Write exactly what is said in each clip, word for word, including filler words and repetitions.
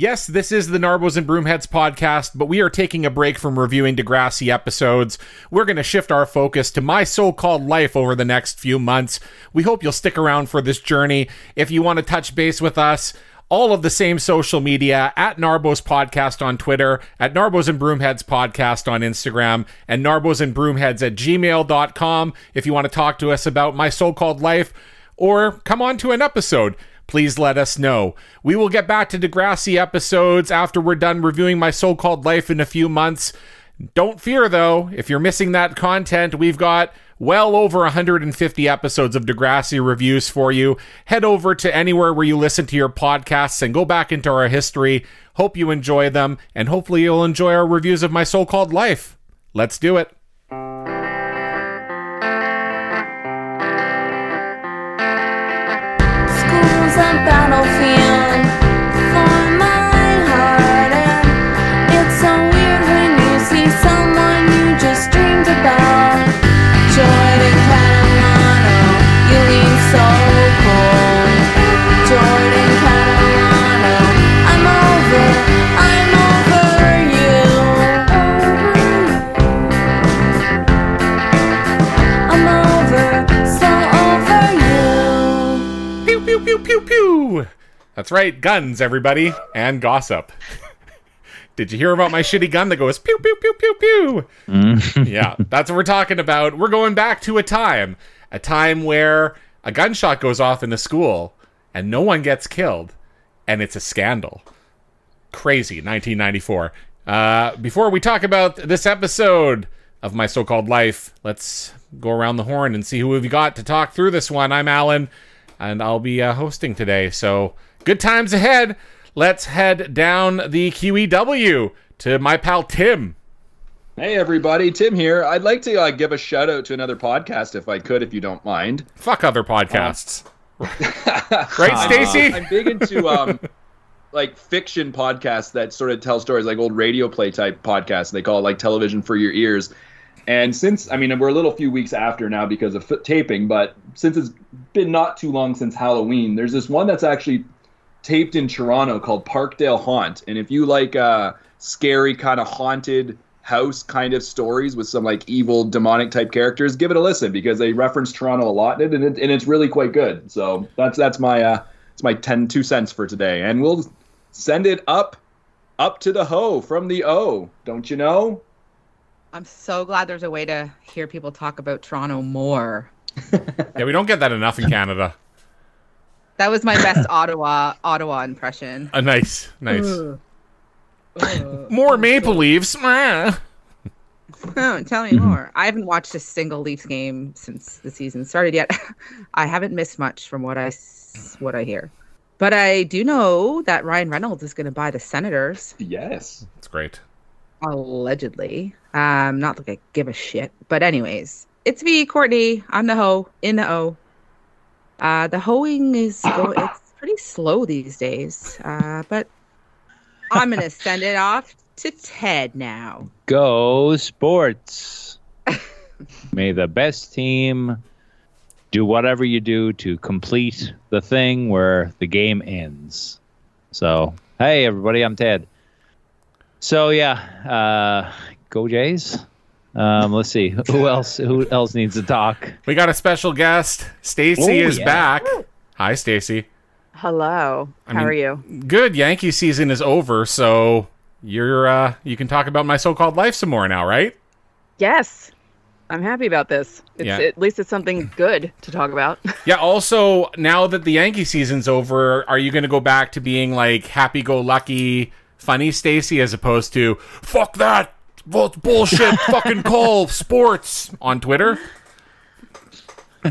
Yes, this is the Narbos and Broomheads podcast, but we are taking a break from reviewing Degrassi episodes. We're going to shift our focus to My So-Called Life over the next few months. We hope you'll stick around for this journey. If you want to touch base with us, all of the same social media, at Narbos Podcast on Twitter, at Narbos and Broomheads Podcast on Instagram, and Narbos and Broomheads at gmail dot com. If you want to talk to us about My So-Called Life or come on to an episode, please let us know. We will get back to Degrassi episodes after we're done reviewing My So-Called Life in a few months. Don't fear, though, if you're missing that content, we've got well over one hundred fifty episodes of Degrassi reviews for you. Head over to anywhere where you listen to your podcasts and go back into our history. Hope you enjoy them, and hopefully you'll enjoy our reviews of My So-Called Life. Let's do it. Battlefield for my heart, and it's so weird when you see someone you just dreamed about. Jordan Catalano, you lean so cold. Jordan Catalano, I'm over, I'm over you. I'm over, so over you. Pew pew pew pew pew. That's right, guns, everybody, and gossip. Did you hear about my shitty gun that goes pew, pew, pew, pew, pew? Mm. Yeah, that's what we're talking about. We're going back to a time, a time where a gunshot goes off in the school and no one gets killed, and it's a scandal. Crazy, nineteen ninety-four. Uh, before we talk about this episode of My So-Called Life, let's go around the horn and see who we've got to talk through this one. I'm Alan, and I'll be uh, hosting today, so good times ahead. Let's head down the Q E W to my pal Tim. Hey, everybody. Tim here. I'd like to uh, give a shout out to another podcast, if I could, if you don't mind. Fuck other podcasts. Um, right, Stacey? Uh, I'm big into um, like fiction podcasts that sort of tell stories, like old radio play type podcasts. They call it like television for your ears. And since, I mean, we're a little few weeks after now because of f- taping, but since it's been not too long since Halloween, there's this one that's actually taped in Toronto called Parkdale Haunt. And if you like uh, scary kind of haunted house kind of stories with some like evil demonic type characters, give it a listen because they reference Toronto a lot and, it, and it's really quite good. So that's that's my uh, it's my ten, two cents for today. And we'll send it up, up to the ho from the O, don't you know? I'm so glad there's a way to hear people talk about Toronto more. Yeah, we don't get that enough in Canada. That was my best Ottawa Ottawa impression. Uh, nice, nice. Uh, uh, more maple leaves. Oh, tell me more. I haven't watched a single Leafs game since the season started yet. I haven't missed much from what I what I hear, but I do know that Ryan Reynolds is going to buy the Senators. Yes, that's great. Allegedly. Um, not like I give a shit. But anyways, it's me, Courtney. I'm the hoe in the O. Uh, the hoeing is go- it's pretty slow these days. Uh, but I'm going to send it off to Ted now. Go sports. May the best team do whatever you do to complete the thing where the game ends. So, hey, everybody, I'm Ted. So, yeah, uh, go Jays. Um, let's see. Who else Who else needs to talk? We got a special guest. Stacy oh, is yeah. back. Hi, Stacy. Hello. I How mean, are you? Good. Yankee season is over, so you're uh, you can talk about My So-Called Life some more now, right? Yes. I'm happy about this. It's, yeah. At least it's something good to talk about. Yeah, also, now that the Yankee season's over, are you going to go back to being, like, happy-go-lucky, funny Stacy as opposed to fuck that bullshit fucking call sports on Twitter?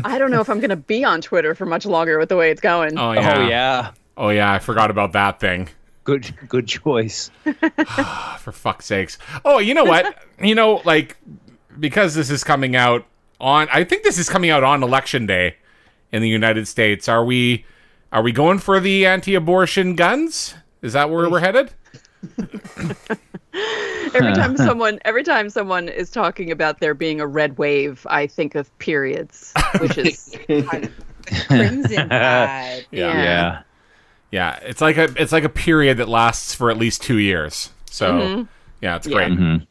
I don't know if I'm going to be on Twitter for much longer with the way it's going. Oh yeah. Oh yeah. Oh yeah, I forgot about that thing. Good good choice. For fuck's sakes. Oh, you know what? You know, like, because this is coming out on I think this is coming out on Election Day in the United States. Are we are we going for the anti-abortion guns? Is that where we're headed? every time someone every time someone is talking about there being a red wave, I think of periods, which is kind of the crimson tide. Yeah. Yeah. yeah. Yeah, it's like a it's like a period that lasts for at least two years. So mm-hmm. yeah, it's great. Yeah. Mm-hmm.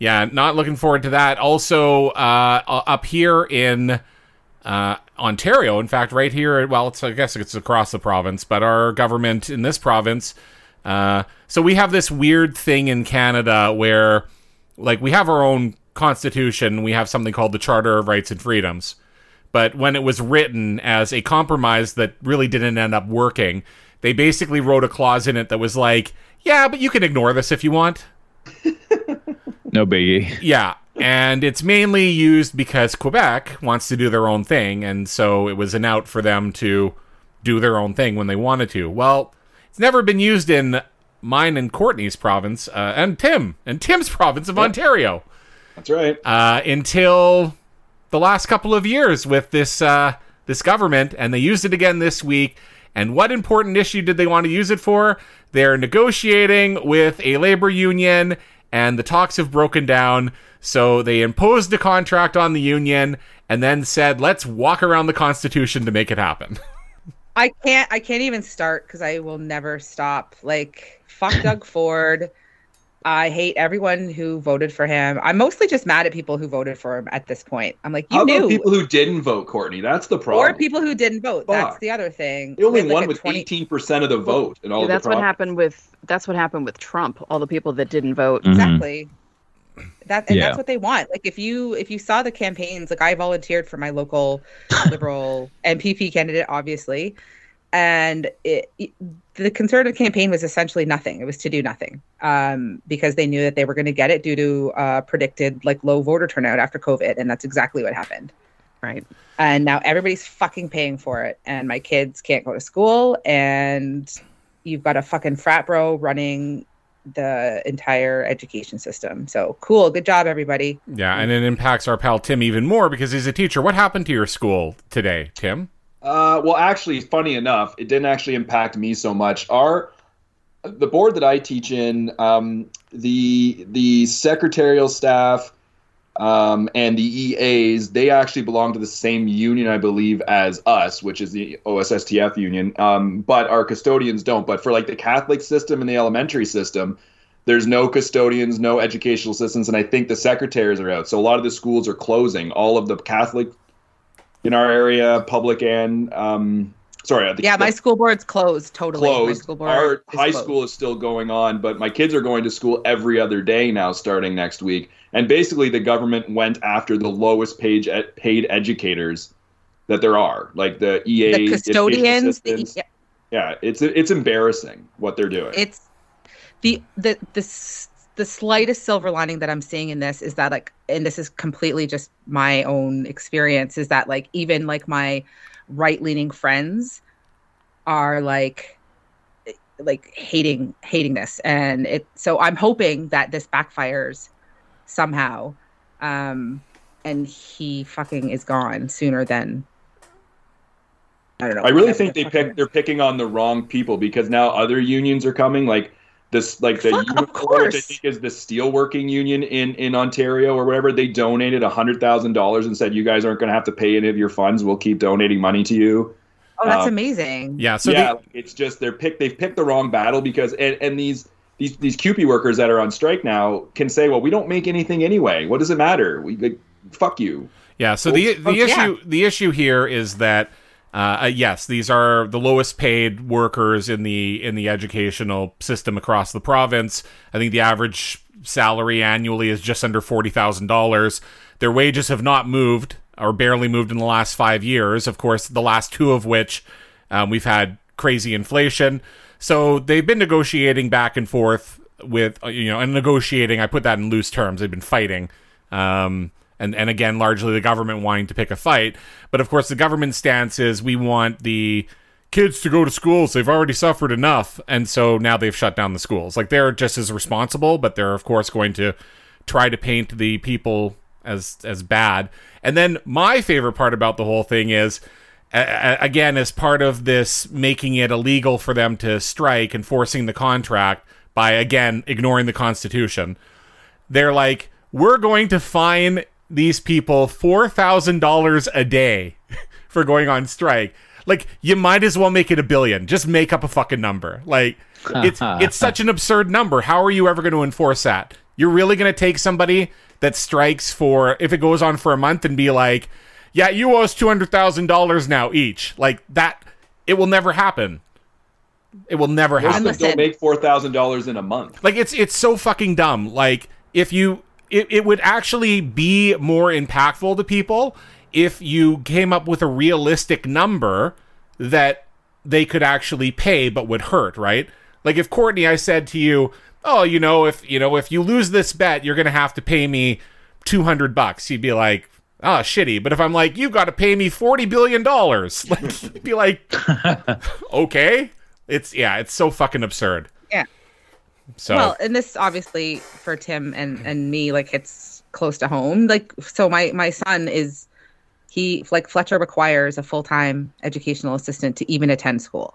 Yeah, not looking forward to that. Also, uh, up here in uh, Ontario, in fact, right here, well, it's, I guess it's across the province, but our government in this province, uh, so we have this weird thing in Canada where, like, we have our own constitution, we have something called the Charter of Rights and Freedoms, but when it was written as a compromise that really didn't end up working, they basically wrote a clause in it that was like, yeah, but you can ignore this if you want. No biggie. Yeah, and it's mainly used because Quebec wants to do their own thing, and so it was an out for them to do their own thing when they wanted to. Well, it's never been used in mine and Courtney's province, uh, and Tim, and Tim's province of yep. Ontario. That's right. Uh, until the last couple of years with this uh, this government, and they used it again this week. And what important issue did they want to use it for? They're negotiating with a labor union, and the talks have broken down, so they imposed a contract on the union and then said, let's walk around the Constitution to make it happen. I can't I can't even start because I will never stop. Like, fuck Doug Ford. I hate everyone who voted for him. I'm mostly just mad at people who voted for him at this point. I'm like, you How knew. About people who didn't vote, Courtney? That's the problem. Or people who didn't vote. Fuck. That's the other thing. They only won with eighteen percent of the vote. And all yeah, that's the what happened with that's what happened with Trump. All the people that didn't vote. Mm-hmm. Exactly. That and yeah. that's what they want. Like, if you if you saw the campaigns, like, I volunteered for my local Liberal M P P candidate, obviously. And it, it, the Conservative campaign was essentially nothing. It was to do nothing um, because they knew that they were going to get it due to uh, predicted, like, low voter turnout after COVID. And that's exactly what happened. Right. And now everybody's fucking paying for it. And my kids can't go to school. And you've got a fucking frat bro running the entire education system. So cool. Good job, everybody. Yeah. And it impacts our pal Tim even more because he's a teacher. What happened to your school today, Tim? Uh, well, actually, funny enough, it didn't actually impact me so much. Our the board that I teach in, um, the the secretarial staff um, and the E As, they actually belong to the same union, I believe, as us, which is the O S S T F union. Um, but our custodians don't. But for, like, the Catholic system and the elementary system, there's no custodians, no educational assistants, and I think the secretaries are out. So a lot of the schools are closing. All of the Catholic in our area, public and um, sorry, the, yeah, my the, school board's closed totally. Closed. My school board our high closed. School is still going on, but my kids are going to school every other day now, starting next week. And basically, the government went after the lowest paid paid educators that there are, like the E As, the custodians. The, yeah. yeah, it's it's embarrassing what they're doing. It's the the the the slightest silver lining that I'm seeing in this is that, like, and this is completely just my own experience, is that, like, even, like, my right-leaning friends are like like hating hating this, and it so I'm hoping that this backfires somehow, um and he fucking is gone sooner than I don't know. I really think they pick they're picking on the wrong people because now other unions are coming, like This like the Fuck, of course. I think is the steelworking union in, in Ontario or whatever. They donated a hundred thousand dollars and said, "You guys aren't going to have to pay any of your funds. We'll keep donating money to you." Oh, that's um, amazing. Yeah. So yeah, they- it's just they're picked. They've picked the wrong battle because and, and these these these Q P workers that are on strike now can say, "Well, we don't make anything anyway. What does it matter? We like fuck you." Yeah. So well, the the issue yeah. the issue here is that. Uh, uh, yes, these are the lowest paid workers in the in the educational system across the province. I think the average salary annually is just under forty thousand dollars. Their wages have not moved or barely moved in the last five years. Of course, the last two of which um, we've had crazy inflation. So they've been negotiating back and forth with, you know, and negotiating. I put that in loose terms. They've been fighting. Um And and again, largely the government wanting to pick a fight. But of course, the government's stance is we want the kids to go to schools. They've already suffered enough. And so now they've shut down the schools. Like, they're just as responsible, but they're, of course, going to try to paint the people as as bad. And then my favorite part about the whole thing is, a- again, as part of this making it illegal for them to strike and forcing the contract by, again, ignoring the Constitution, they're like, we're going to fine these people four thousand dollars a day for going on strike. Like, you might as well make it a billion. Just make up a fucking number. Like, it's it's such an absurd number. How are you ever going to enforce that? You're really going to take somebody that strikes for, if it goes on for a month, and be like, yeah, you owe us two hundred thousand dollars now each. Like, that, it will never happen. It will never happen. Most of them don't make four thousand dollars in a month. Like, it's it's so fucking dumb. Like, if you, it, it would actually be more impactful to people if you came up with a realistic number that they could actually pay but would hurt, right? Like, if Courtney, I said to you, oh, you know, if you know if you lose this bet, you're going to have to pay me two hundred bucks. You'd be like, oh, shitty. But if I'm like, you've got to pay me forty billion dollars, like, you'd be like, okay. It's, yeah, it's so fucking absurd. Yeah. So. Well, and this obviously for Tim and, and me, like, it's close to home. Like, so my, my son is, he, like, Fletcher requires a full-time educational assistant to even attend school.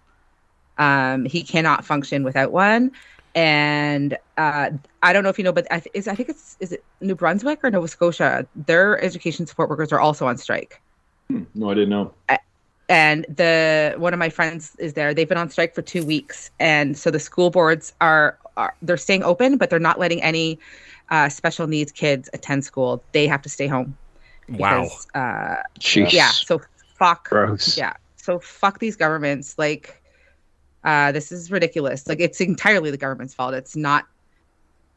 Um, he cannot function without one. And uh, I don't know if you know, but I, th- is, I think it's, is it New Brunswick or Nova Scotia? Their education support workers are also on strike. Hmm. No, I didn't know. I, and the one of my friends is there. They've been on strike for two weeks. And so the school boards are, are they're staying open, but they're not letting any uh, special needs kids attend school. They have to stay home. Because, wow. Uh, Jeez. Yeah. So fuck. Gross. Yeah. So fuck these governments. Like, uh, this is ridiculous. Like, it's entirely the government's fault. It's not.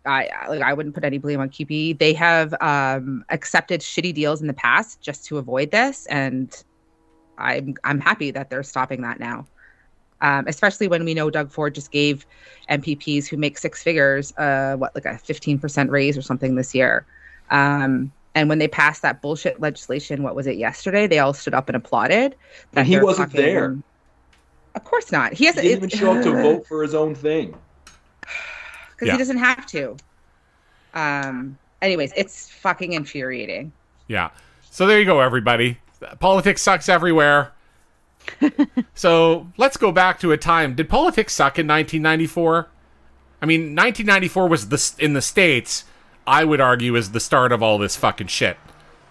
I like. I wouldn't put any blame on Q P E. They have um, accepted shitty deals in the past just to avoid this, and I'm I'm happy that they're stopping that now. Um, especially when we know Doug Ford just gave M P Ps who make six figures, uh, what like a fifteen percent raise or something this year. Um, And when they passed that bullshit legislation, what was it, yesterday? They all stood up and applauded. And he wasn't fucking... there. Of course not. He hasn't he didn't it... even show up to vote for his own thing. Because yeah. He doesn't have to. Um. Anyways, it's fucking infuriating. Yeah. So there you go, everybody. Politics sucks everywhere. So let's go back to a time. Did politics suck in nineteen ninety-four? I mean, nineteen ninety-four was the in the States... I would argue is the start of all this fucking shit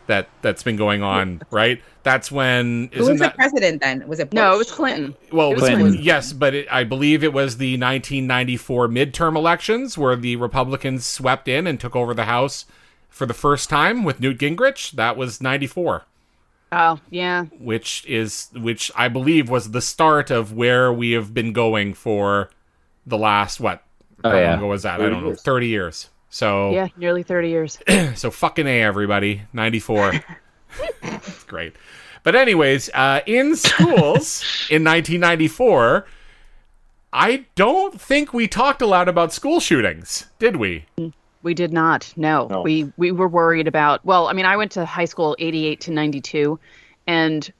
that that's been going on, right? That's when isn't who was that, the president then? Was it Bush? No? It was Clinton. Well, it was Clinton. Clinton. Yes, but it, I believe it was the nineteen ninety-four midterm elections where the Republicans swept in and took over the House for the first time with Newt Gingrich. That was ninety-four. Oh yeah, which is which I believe was the start of where we have been going for the last what? Oh, how yeah. long ago was that? I don't know, thirty years. So yeah, nearly thirty years. So fucking A, everybody. ninety-four. It's great. But anyways, uh, in schools in nineteen ninety-four, I don't think we talked a lot about school shootings, did we? We did not. No, no. we we were worried about. Well, I mean, I went to high school eighty-eight to ninety-two, and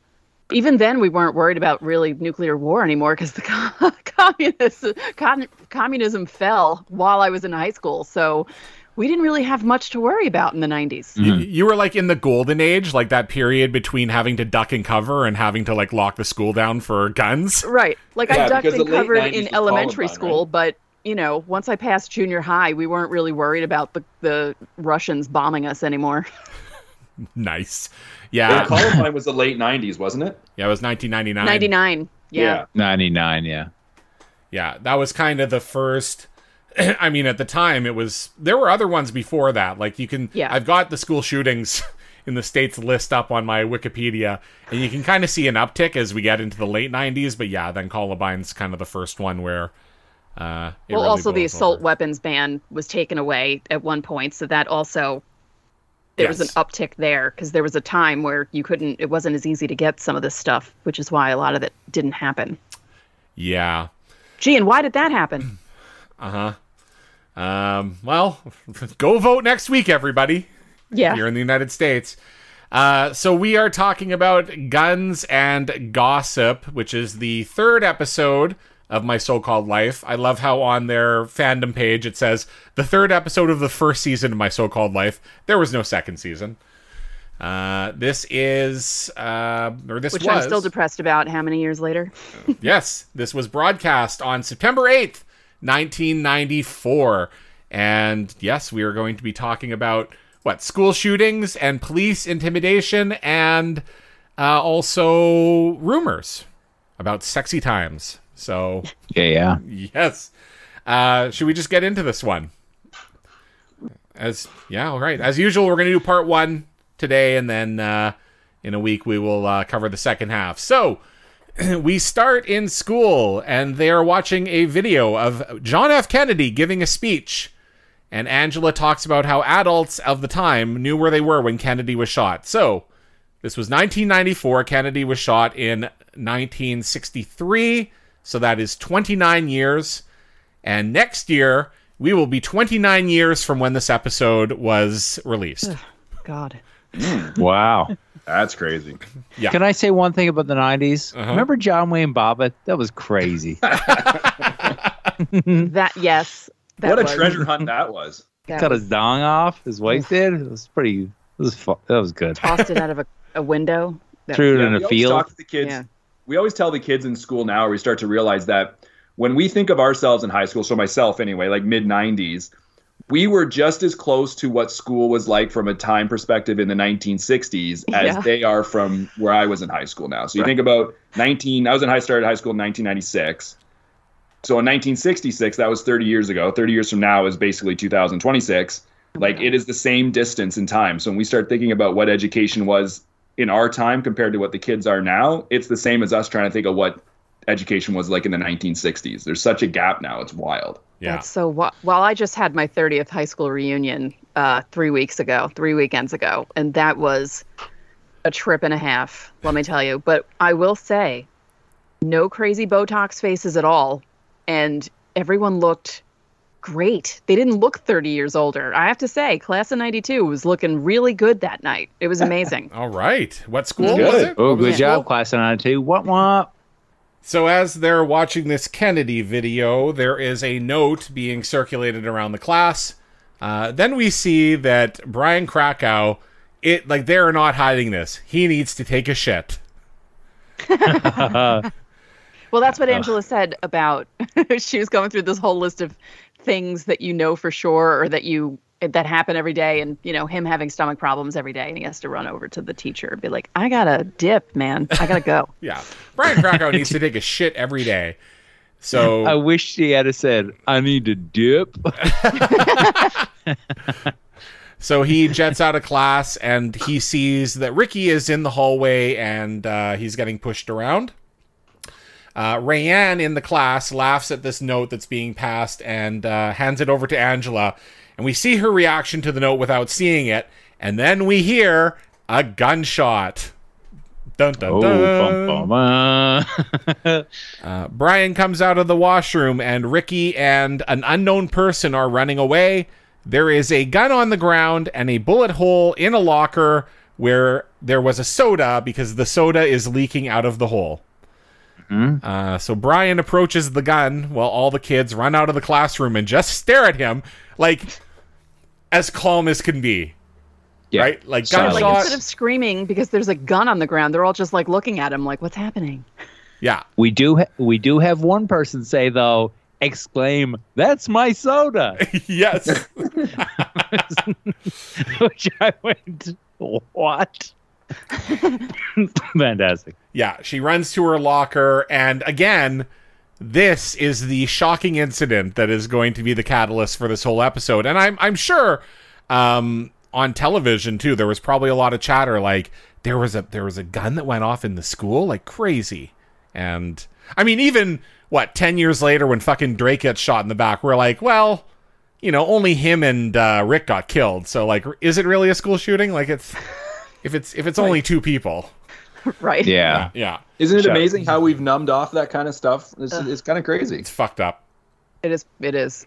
even then we weren't worried about really nuclear war anymore because the co- communists, con- communism fell while I was in high school. So we didn't really have much to worry about in the nineties. Mm-hmm. You, you were like in the golden age, like that period between having to duck and cover and having to like lock the school down for guns. Right. Like yeah, I ducked and covered in elementary Columbine, school, right? But you know, once I passed junior high, we weren't really worried about the, the Russians bombing us anymore. Nice. Yeah. Wait, Columbine was the late nineties, wasn't it? Yeah, it was nineteen ninety-nine. ninety-nine. Yeah. yeah. ninety-nine, yeah. Yeah, that was kind of the first. I mean, at the time, it was. There were other ones before that. Like, you can. Yeah. I've got the school shootings in the States list up on my Wikipedia, and you can kind of see an uptick as we get into the late nineties. But yeah, then Columbine's kind of the first one where. Uh, it well, really also, the assault over. weapons ban was taken away at one point, so that also. There yes. was an uptick there because there was a time where you couldn't, it wasn't as easy to get some of this stuff, which is why a lot of it didn't happen. Yeah. Gee, and why did that happen? Uh-huh. Um, well, go vote next week, everybody. Yeah. Here in the United States. Uh, so we are talking about guns and gossip, which is the third episode of My So-Called Life. I love how on their fandom page it says, the third episode of the first season of My So-Called Life. There was no second season. Uh, this is, uh, or this Which was... Which I'm still depressed about how many years later. Yes, this was broadcast on September eighth, nineteen ninety-four. And yes, we are going to be talking about, what, school shootings and police intimidation and uh, also rumors. about sexy times. So yeah, yeah. Yes. Uh, should we just get into this one? As yeah, all right. As usual, we're gonna do part one today, and then uh, in a week we will uh, cover the second half. So we start in school, and they are watching a video of John F. Kennedy giving a speech. And Angela talks about how adults of the time knew where they were when Kennedy was shot. So this was nineteen ninety-four. Kennedy was shot in nineteen sixty-three. So that is twenty-nine years. And next year, we will be twenty-nine years from when this episode was released. Ugh, God. Wow. That's crazy. Yeah. Can I say one thing about the nineties? Uh-huh. Remember John Wayne Bobbitt? That was crazy. that, yes. That what was. A treasure hunt that was. He that cut was. His dong off, his wife did. It was pretty, it was fun. That was good. Tossed it out of a, a window. That threw was, it yeah, in we a field. Talk to the kids. Yeah. We always tell the kids in school now, or we start to realize that when we think of ourselves in high school, so myself anyway, like mid nineties, we were just as close to what school was like from a time perspective in the nineteen sixties as yeah. they are from where I was in high school now. So you right. think about nineteen, I was in high, started high school in nineteen ninety-six. So in nineteen sixty-six, that was thirty years ago. thirty years from now is basically two thousand twenty-six. Like, it is the same distance in time. So when we start thinking about what education was in our time compared to what the kids are now, it's the same as us trying to think of what education was like in the nineteen sixties. There's such a gap now. It's wild. Yeah. That's so wild. Well, I just had my thirtieth high school reunion uh, three weeks ago, three weekends ago. And that was a trip and a half, let me tell you. But I will say, no crazy Botox faces at all. And everyone looked great. They didn't look thirty years older. I have to say, class of ninety-two was looking really good that night. It was amazing. All right. What school good. was it? Oh, good yeah. job, class of ninety-two. What, what? So as they're watching this Kennedy video, there is a note being circulated around the class. Uh, then we see that Brian Krakow, it like they're not hiding this. He needs to take a shit. Well, that's what Angela said about, she was going through this whole list of things that you know for sure, or that you, that happen every day. And, you know, him having stomach problems every day, and he has to run over to the teacher and be like, I gotta dip, man. I gotta go. Yeah. Brian Krakow needs to take a shit every day. So I wish she had said, I need to dip. So he jets out of class, and he sees that Ricky is in the hallway, and uh, he's getting pushed around. Uh, Rayanne in the class laughs at this note that's being passed and uh, hands it over to Angela. And we see her reaction to the note without seeing it. And then we hear a gunshot. Dun, dun, oh, dun. Bum, bum, uh. uh, Brian comes out of the washroom, and Ricky and an unknown person are running away. There is a gun on the ground and a bullet hole in a locker where there was a soda, because the soda is leaking out of the hole. Uh, so Brian approaches the gun while all the kids run out of the classroom and just stare at him, like, as calm as can be. Yeah. Right? Like, gunshot. Like, instead of screaming because there's a gun on the ground, they're all just like looking at him like, what's happening? Yeah. We do ha- we do have one person say, though, exclaim, that's my soda. Yes. Which I went, what? Fantastic. Yeah, she runs to her locker, and again, this is the shocking incident that is going to be the catalyst for this whole episode. And I'm I'm sure um, on television too, there was probably a lot of chatter like there was a there was a gun that went off in the school, like crazy. And I mean, even what ten years later, when fucking Drake gets shot in the back, we're like, well, you know, only him and uh, Rick got killed. So like, is it really a school shooting? Like it's. If it's if it's right. only two people. Right. Yeah. Yeah. Isn't it Shut amazing up. How we've numbed off that kind of stuff? It's, it's kind of crazy. It's fucked up. It is. It is.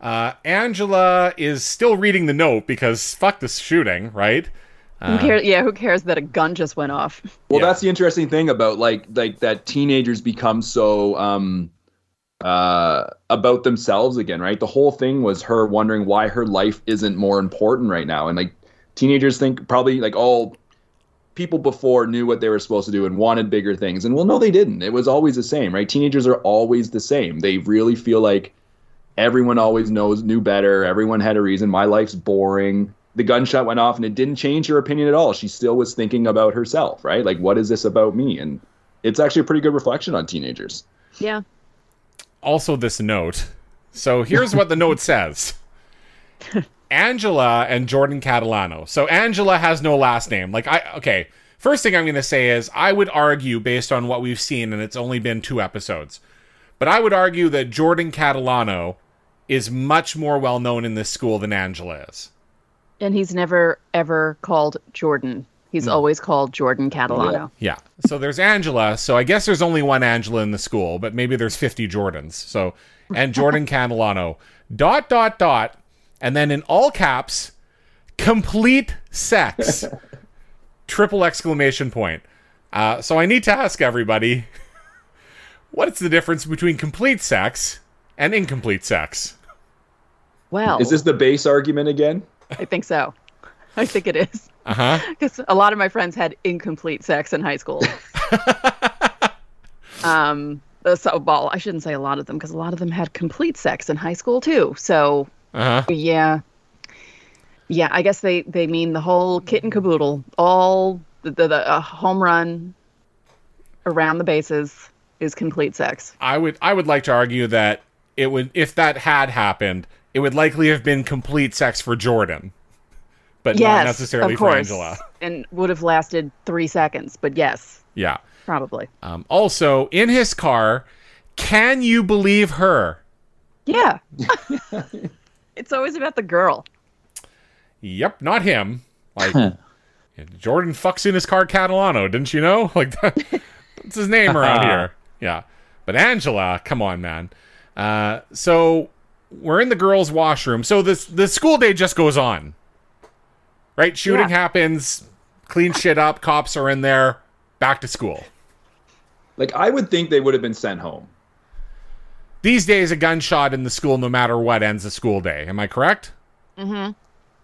Uh, Angela is still reading the note because fuck this shooting, right? Uh, who cares? Yeah, who cares that a gun just went off? Well, yeah. That's the interesting thing about like like that teenagers become so um, uh, about themselves again, right? The whole thing was her wondering why her life isn't more important right now, and like. Teenagers think probably like all people before knew what they were supposed to do and wanted bigger things. And well, no, they didn't. It was always the same, right? Teenagers are always the same. They really feel like everyone always knows, knew better. Everyone had a reason. My life's boring. The gunshot went off and it didn't change her opinion at all. She still was thinking about herself, right? Like, what is this about me? And it's actually a pretty good reflection on teenagers. Yeah. Also, this note. So here's what the note says. Angela and Jordan Catalano. So Angela has no last name. Like, I okay. First thing I'm going to say is I would argue, based on what we've seen, and it's only been two episodes, but I would argue that Jordan Catalano is much more well-known in this school than Angela is. And he's never, ever called Jordan. He's no. always called Jordan Catalano. Yeah. So there's Angela. So I guess there's only one Angela in the school, but maybe there's fifty Jordans. So, and Jordan Catalano, dot, dot, dot. And then in all caps, complete sex. Triple exclamation point. Uh, so I need to ask everybody, what's the difference between complete sex and incomplete sex? Well, is this the base argument again? I think so. I think it is. Uh-huh. Because a lot of my friends had incomplete sex in high school. um, so, well, I shouldn't say a lot of them, because a lot of them had complete sex in high school too. So, uh-huh. yeah. Yeah, I guess they, they mean the whole kit and caboodle, all the, the, the uh, home run around the bases is complete sex. I would I would like to argue that it would if that had happened, it would likely have been complete sex for Jordan, but yes, not necessarily for Angela, and would have lasted three seconds. But yes, yeah, probably. Um, also, in his car, can you believe her? Yeah, it's always about the girl. Yep, not him. Like, Jordan fucks in his car Catalano, didn't you know? Like, that, that's his name around here. Yeah. But Angela, come on, man. Uh, so, we're in the girls' washroom. So, this the school day just goes on. Right? Shooting yeah. happens. Clean shit up. Cops are in there. Back to school. Like, I would think they would have been sent home. These days, a gunshot in the school, no matter what, ends the school day. Am I correct? Mm-hmm.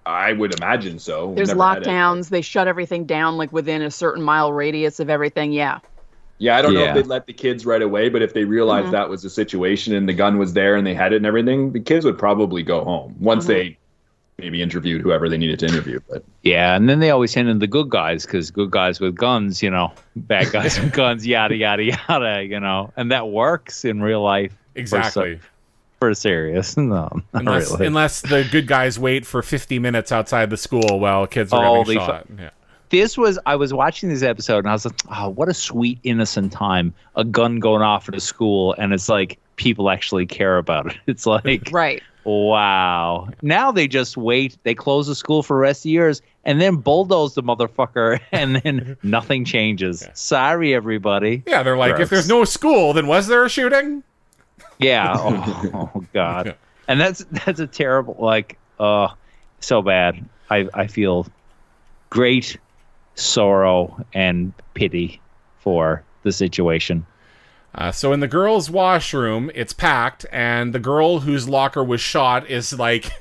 I would imagine so. We've There's lockdowns. They shut everything down like within a certain mile radius of everything. Yeah. Yeah. I don't yeah. know if they'd let the kids right away, but if they realized mm-hmm. that was the situation and the gun was there and they had it and everything, the kids would probably go home once mm-hmm. they maybe interviewed whoever they needed to interview. But yeah. And then they always send in the good guys because good guys with guns, you know, bad guys with guns, yada, yada, yada, you know, and that works in real life. Exactly. For some- For serious, no, not unless, really. Unless the good guys wait for fifty minutes outside the school while kids are oh, getting shot. Fu- yeah. This was I was watching this episode and I was like, oh, what a sweet innocent time! A gun going off at a school, and it's like people actually care about it. It's like, right? Wow. Now they just wait. They close the school for the rest of years, and then bulldoze the motherfucker, and then nothing changes. Yeah. Sorry, everybody. Yeah, they're like, gross. If there's no school, then was there a shooting? Yeah. Oh, oh God. And that's that's a terrible, like, uh, so bad. I I feel great sorrow and pity for the situation. Uh, so in the girls' washroom, it's packed, and the girl whose locker was shot is like,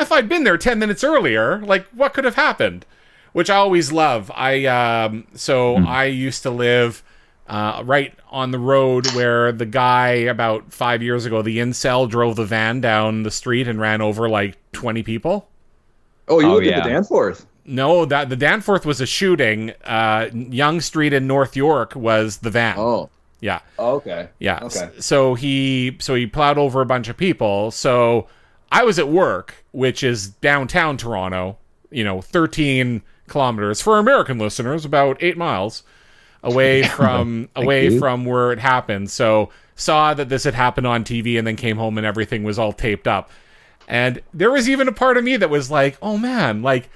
if I'd been there ten minutes earlier, like, what could have happened? Which I always love. I um, so mm. I used to live. Uh, right on the road where the guy about five years ago, the incel, drove the van down the street and ran over like twenty people. Oh, you oh, lived yeah. at the Danforth? No, that the Danforth was a shooting. Uh, Yonge Street in North York was the van. Oh, yeah. Oh, okay. Yeah. Okay. So he so he plowed over a bunch of people. So I was at work, which is downtown Toronto. You know, thirteen kilometers for American listeners, about eight miles. Away from away from where it happened. So saw that this had happened on T V and then came home and everything was all taped up. And there was even a part of me that was like, oh man, like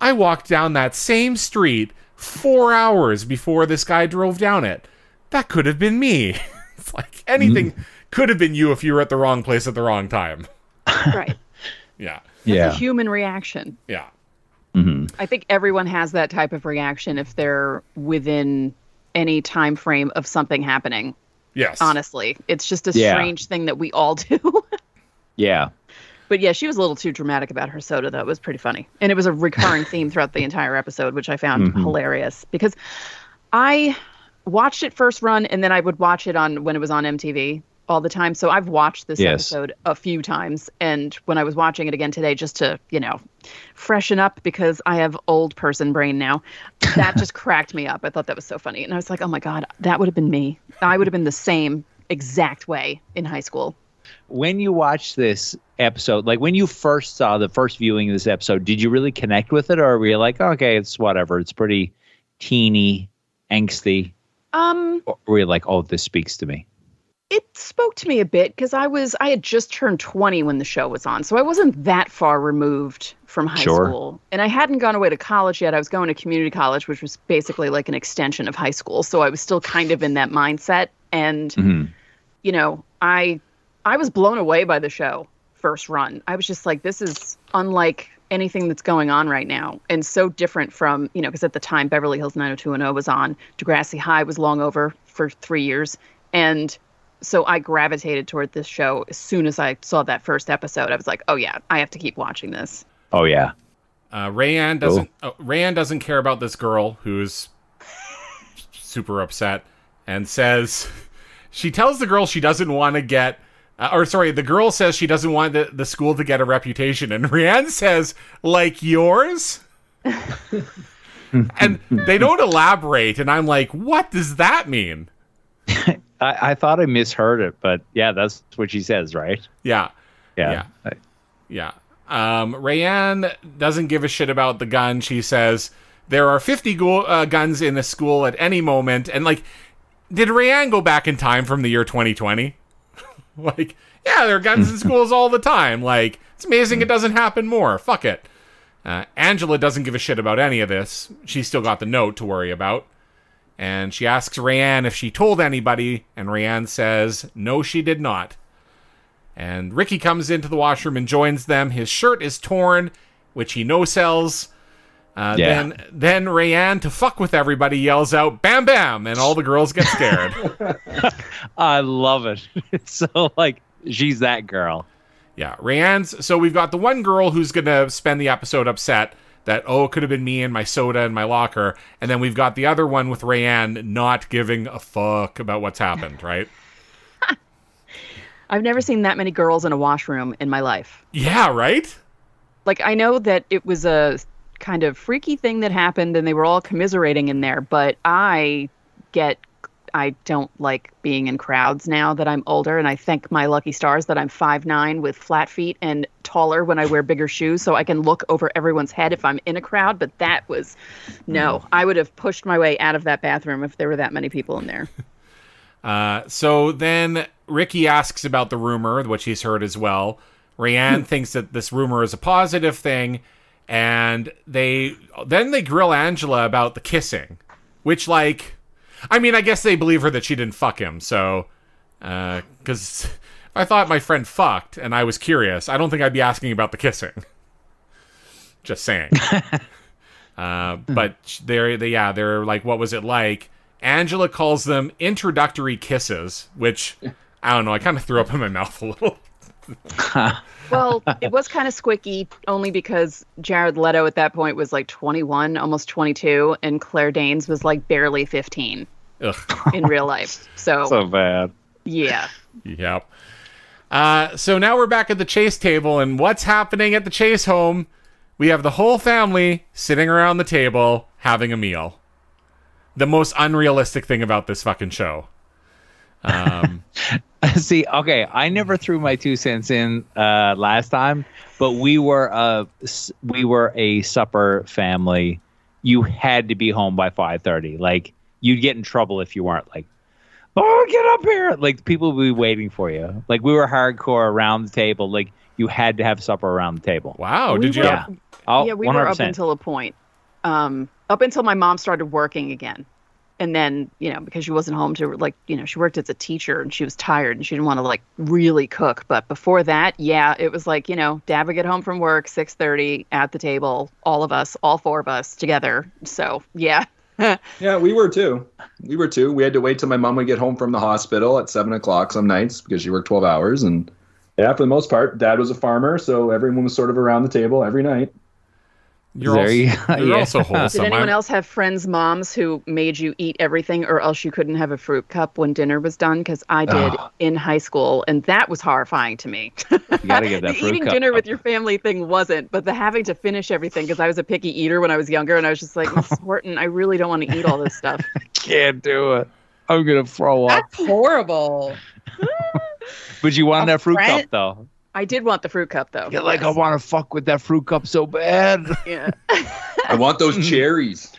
I walked down that same street four hours before this guy drove down it. That could have been me. It's like anything mm. could have been you if you were at the wrong place at the wrong time. Right. Yeah. That's yeah. a human reaction. Yeah. Mm-hmm. I think everyone has that type of reaction if they're within any time frame of something happening. Yes. Honestly, it's just a yeah. strange thing that we all do. yeah. But yeah, she was a little too dramatic about her soda, though. It was pretty funny. And it was a recurring theme throughout the entire episode, which I found mm-hmm. hilarious because I watched it first run and then I would watch it on when it was on M T V all the time. So I've watched this yes. episode a few times. And when I was watching it again today, just to, you know, freshen up because I have old person brain now, that just cracked me up. I thought that was so funny. And I was like, oh my God, that would have been me. I would have been the same exact way in high school. When you watch this episode, like when you first saw the first viewing of this episode, did you really connect with it? Or were you like, okay, it's whatever. It's pretty teeny, angsty. Um, or were you like, oh, this speaks to me? It spoke to me a bit because I was I had just turned twenty when the show was on. So I wasn't that far removed from high sure. school. And I hadn't gone away to college yet. I was going to community college, which was basically like an extension of high school. So I was still kind of in that mindset. And, mm-hmm. you know, I I was blown away by the show first run. I was just like, this is unlike anything that's going on right now. And so different from, you know, because at the time, Beverly Hills nine oh two one oh was on. Degrassi High was long over for three years. And so I gravitated toward this show as soon as I saw that first episode. I was like, oh, yeah, I have to keep watching this. Oh, yeah. Uh, Rayanne doesn't oh. Oh, Rayanne doesn't care about this girl who's super upset and says she tells the girl she doesn't want to get Uh, or sorry, the girl says she doesn't want the, the school to get a reputation, and Rayanne says, like yours? And they don't elaborate, and I'm like, what does that mean? I, I thought I misheard it, but yeah, that's what she says, right? Yeah. Yeah. Yeah. yeah. Um, Rayanne doesn't give a shit about the gun. She says, there are fifty go- uh, guns in the school at any moment, and like, did Rayanne go back in time from the year twenty twenty? Like, yeah, there are guns in schools all the time. Like, it's amazing it doesn't happen more. Fuck it. Uh, Angela doesn't give a shit about any of this. She's still got the note to worry about. And she asks Rayanne if she told anybody, and Rayanne says, no, she did not. And Ricky comes into the washroom and joins them. His shirt is torn, which he no-sells. Uh, yeah. Then, then Rayanne, to fuck with everybody, yells out, bam, bam, and all the girls get scared. I love it. It's so, like, she's that girl. Yeah, Rayanne's... So we've got the one girl who's going to spend the episode upset that, oh, it could have been me and my soda and my locker. And then we've got the other one with Rayanne not giving a fuck about what's happened, right? I've never seen that many girls in a washroom in my life. Yeah, right? Like, I know that it was a kind of freaky thing that happened and they were all commiserating in there, but I get I don't like being in crowds now that I'm older, and I thank my lucky stars that I'm five nine with flat feet and taller when I wear bigger shoes so I can look over everyone's head if I'm in a crowd. But that was no mm. I would have pushed my way out of that bathroom if there were that many people in there. uh, so then Ricky asks about the rumor, which he's heard as well. Rayanne thinks that this rumor is a positive thing. And they then they grill Angela about the kissing, which, like, I mean, I guess they believe her that she didn't fuck him. So, uh, because I thought my friend fucked and I was curious. I don't think I'd be asking about the kissing. Just saying. uh, but they're, they, yeah, they're like, what was it like? Angela calls them introductory kisses, which, I don't know, I kind of threw up in my mouth a little. Well, it was kind of squicky, only because Jared Leto at that point was like twenty-one, almost twenty-two, and Claire Danes was like barely fifteen Ugh. In real life. So so bad. Yeah. Yep. Uh, so now we're back at the Chase table, and what's happening at the Chase home? We have the whole family sitting around the table having a meal. The most unrealistic thing about this fucking show. Um, see, okay, I never threw my two cents in uh, last time, but we were a we were a supper family. You had to be home by five thirty. Like, you'd get in trouble if you weren't. Like, oh, get up here! Like, people would be waiting for you. Like, we were hardcore around the table. Like, you had to have supper around the table. Wow, we did were, you? Yeah, yeah we one hundred percent were up until a point. Um, up until my mom started working again. And then, you know, because she wasn't home to, like, you know, she worked as a teacher and she was tired and she didn't want to, like, really cook. But before that, yeah, it was like, you know, Dad would get home from work, six thirty at the table, all of us, all four of us together. So, yeah. yeah, we were too. We were too. We had to wait till my mom would get home from the hospital at seven o'clock some nights because she worked twelve hours. And yeah, for the most part, Dad was a farmer. So everyone was sort of around the table every night. You're very, also, you're yeah. also wholesome. Did anyone I'm... else have friends' moms who made you eat everything, or else you couldn't have a fruit cup when dinner was done? Because I did oh. in high school, and that was horrifying to me. You gotta get that the fruit eating cup. Dinner with your family thing wasn't, but the having to finish everything, because I was a picky eater when I was younger, and I was just like, Miss Horton, I really don't want to eat all this stuff. Can't do it. I'm gonna throw up. That's horrible. But you wanted a that fruit friend? cup, though. I did want the fruit cup, though. You're like, yes. I want to fuck with that fruit cup so bad. Yeah. I want those cherries.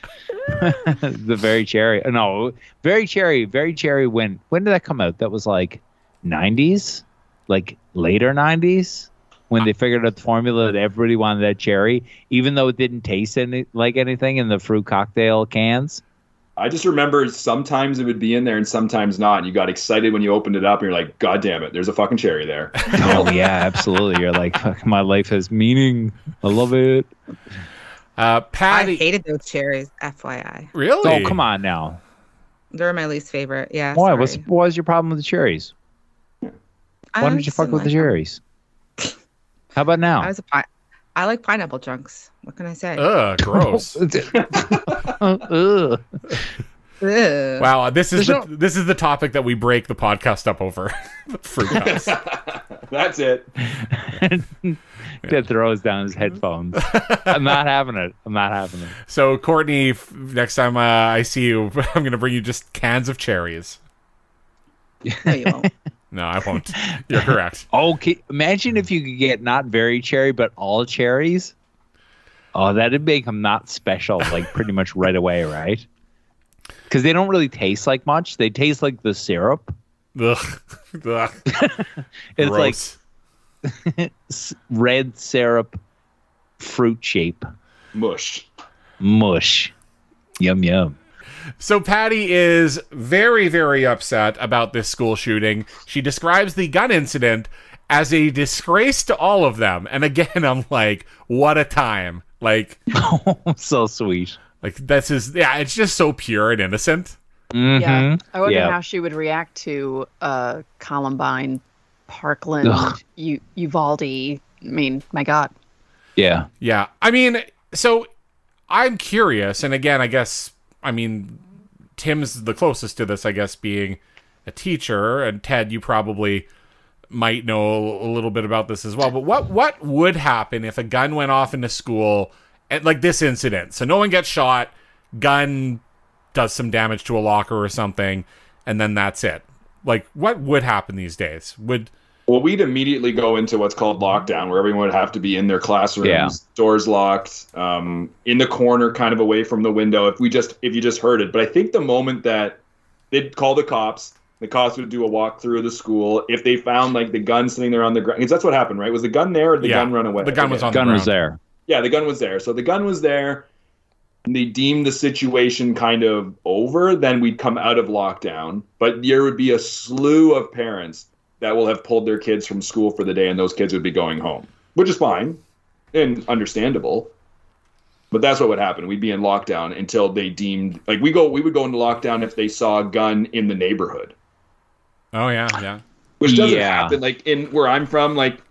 The very cherry. No, very cherry, very cherry. When when did that come out? That was like nineties, like later nineties, when they figured out the formula that everybody wanted that cherry, even though it didn't taste any like anything in the fruit cocktail cans. I just remember sometimes it would be in there and sometimes not. And you got excited when you opened it up and you're like, God damn it, there's a fucking cherry there. Oh, yeah, absolutely. You're like, fuck, my life has meaning. I love it. Uh, Patty. I hated those cherries, F Y I. Really? Oh, come on now. They're my least favorite. Yeah. Why? What's, what was your problem with the cherries? I Why didn't you fuck with the cherries? How about now? I was a pi- I like pineapple chunks. What can I say? Ugh, gross. Ugh. Wow, this is the, this is the topic that we break the podcast up over. Fruit cups. That's it. That throws down his headphones. I'm not having it. I'm not having it. So, Courtney, next time uh, I see you, I'm going to bring you just cans of cherries. No, you won't. No, I won't. You're correct. Okay. Imagine if you could get not very cherry, but all cherries. Oh, that'd make them not special, like pretty much right away, right? Because they don't really taste like much. They taste like the syrup. Ugh. Ugh. It's like red syrup, fruit shape. Mush. Mush. Yum, yum. So Patty is very, very upset about this school shooting. She describes the gun incident as a disgrace to all of them. And again, I'm like, what a time. Like, oh, so sweet. Like, that's his, yeah, it's just so pure and innocent. Mm-hmm. Yeah. I wonder yeah. how she would react to uh, Columbine, Parkland, U- Uvalde. I mean, my God. Yeah. Yeah. I mean, so I'm curious. And again, I guess, I mean, Tim's the closest to this, I guess, being a teacher. And Ted, you probably might know a little bit about this as well, but what what would happen if a gun went off in a school at like this incident? So no one gets shot, gun does some damage to a locker or something, and then that's it. Like, what would happen these days? Would well we'd immediately go into what's called lockdown, where everyone would have to be in their classrooms, yeah. doors locked, um in the corner, kind of away from the window, if we just if you just heard it. But I think the moment that they'd call the cops, the cops would do a walkthrough of the school. If they found like the gun sitting there on the ground, because that's what happened, right? Was the gun there, or did the yeah. gun run away? The gun was on the ground. The gun was there. Yeah, the gun was there. So the gun was there. And they deemed the situation kind of over. Then we'd come out of lockdown. But there would be a slew of parents that will have pulled their kids from school for the day, and those kids would be going home, which is fine and understandable. But that's what would happen. We'd be in lockdown until they deemed, like we go, we would go into lockdown if they saw a gun in the neighborhood. Oh, yeah, yeah. Which doesn't yeah. happen, like, in where I'm from, like,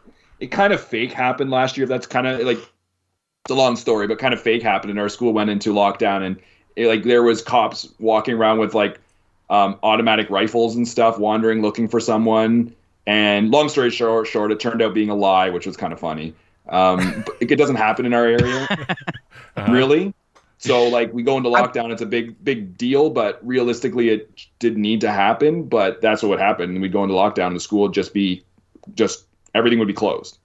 it kind of fake happened last year. That's kind of, like, it's a long story, but kind of fake happened. And our school went into lockdown, and, it, like, there was cops walking around with, like, um, automatic rifles and stuff, wandering, looking for someone. And long story short, short it turned out being a lie, which was kind of funny. Um, but it doesn't happen in our area, uh-huh. really. So, like, we go into lockdown, it's a big, big deal, but realistically it didn't need to happen, but that's what would happen. We'd go into lockdown and the school would just be, just, everything would be closed.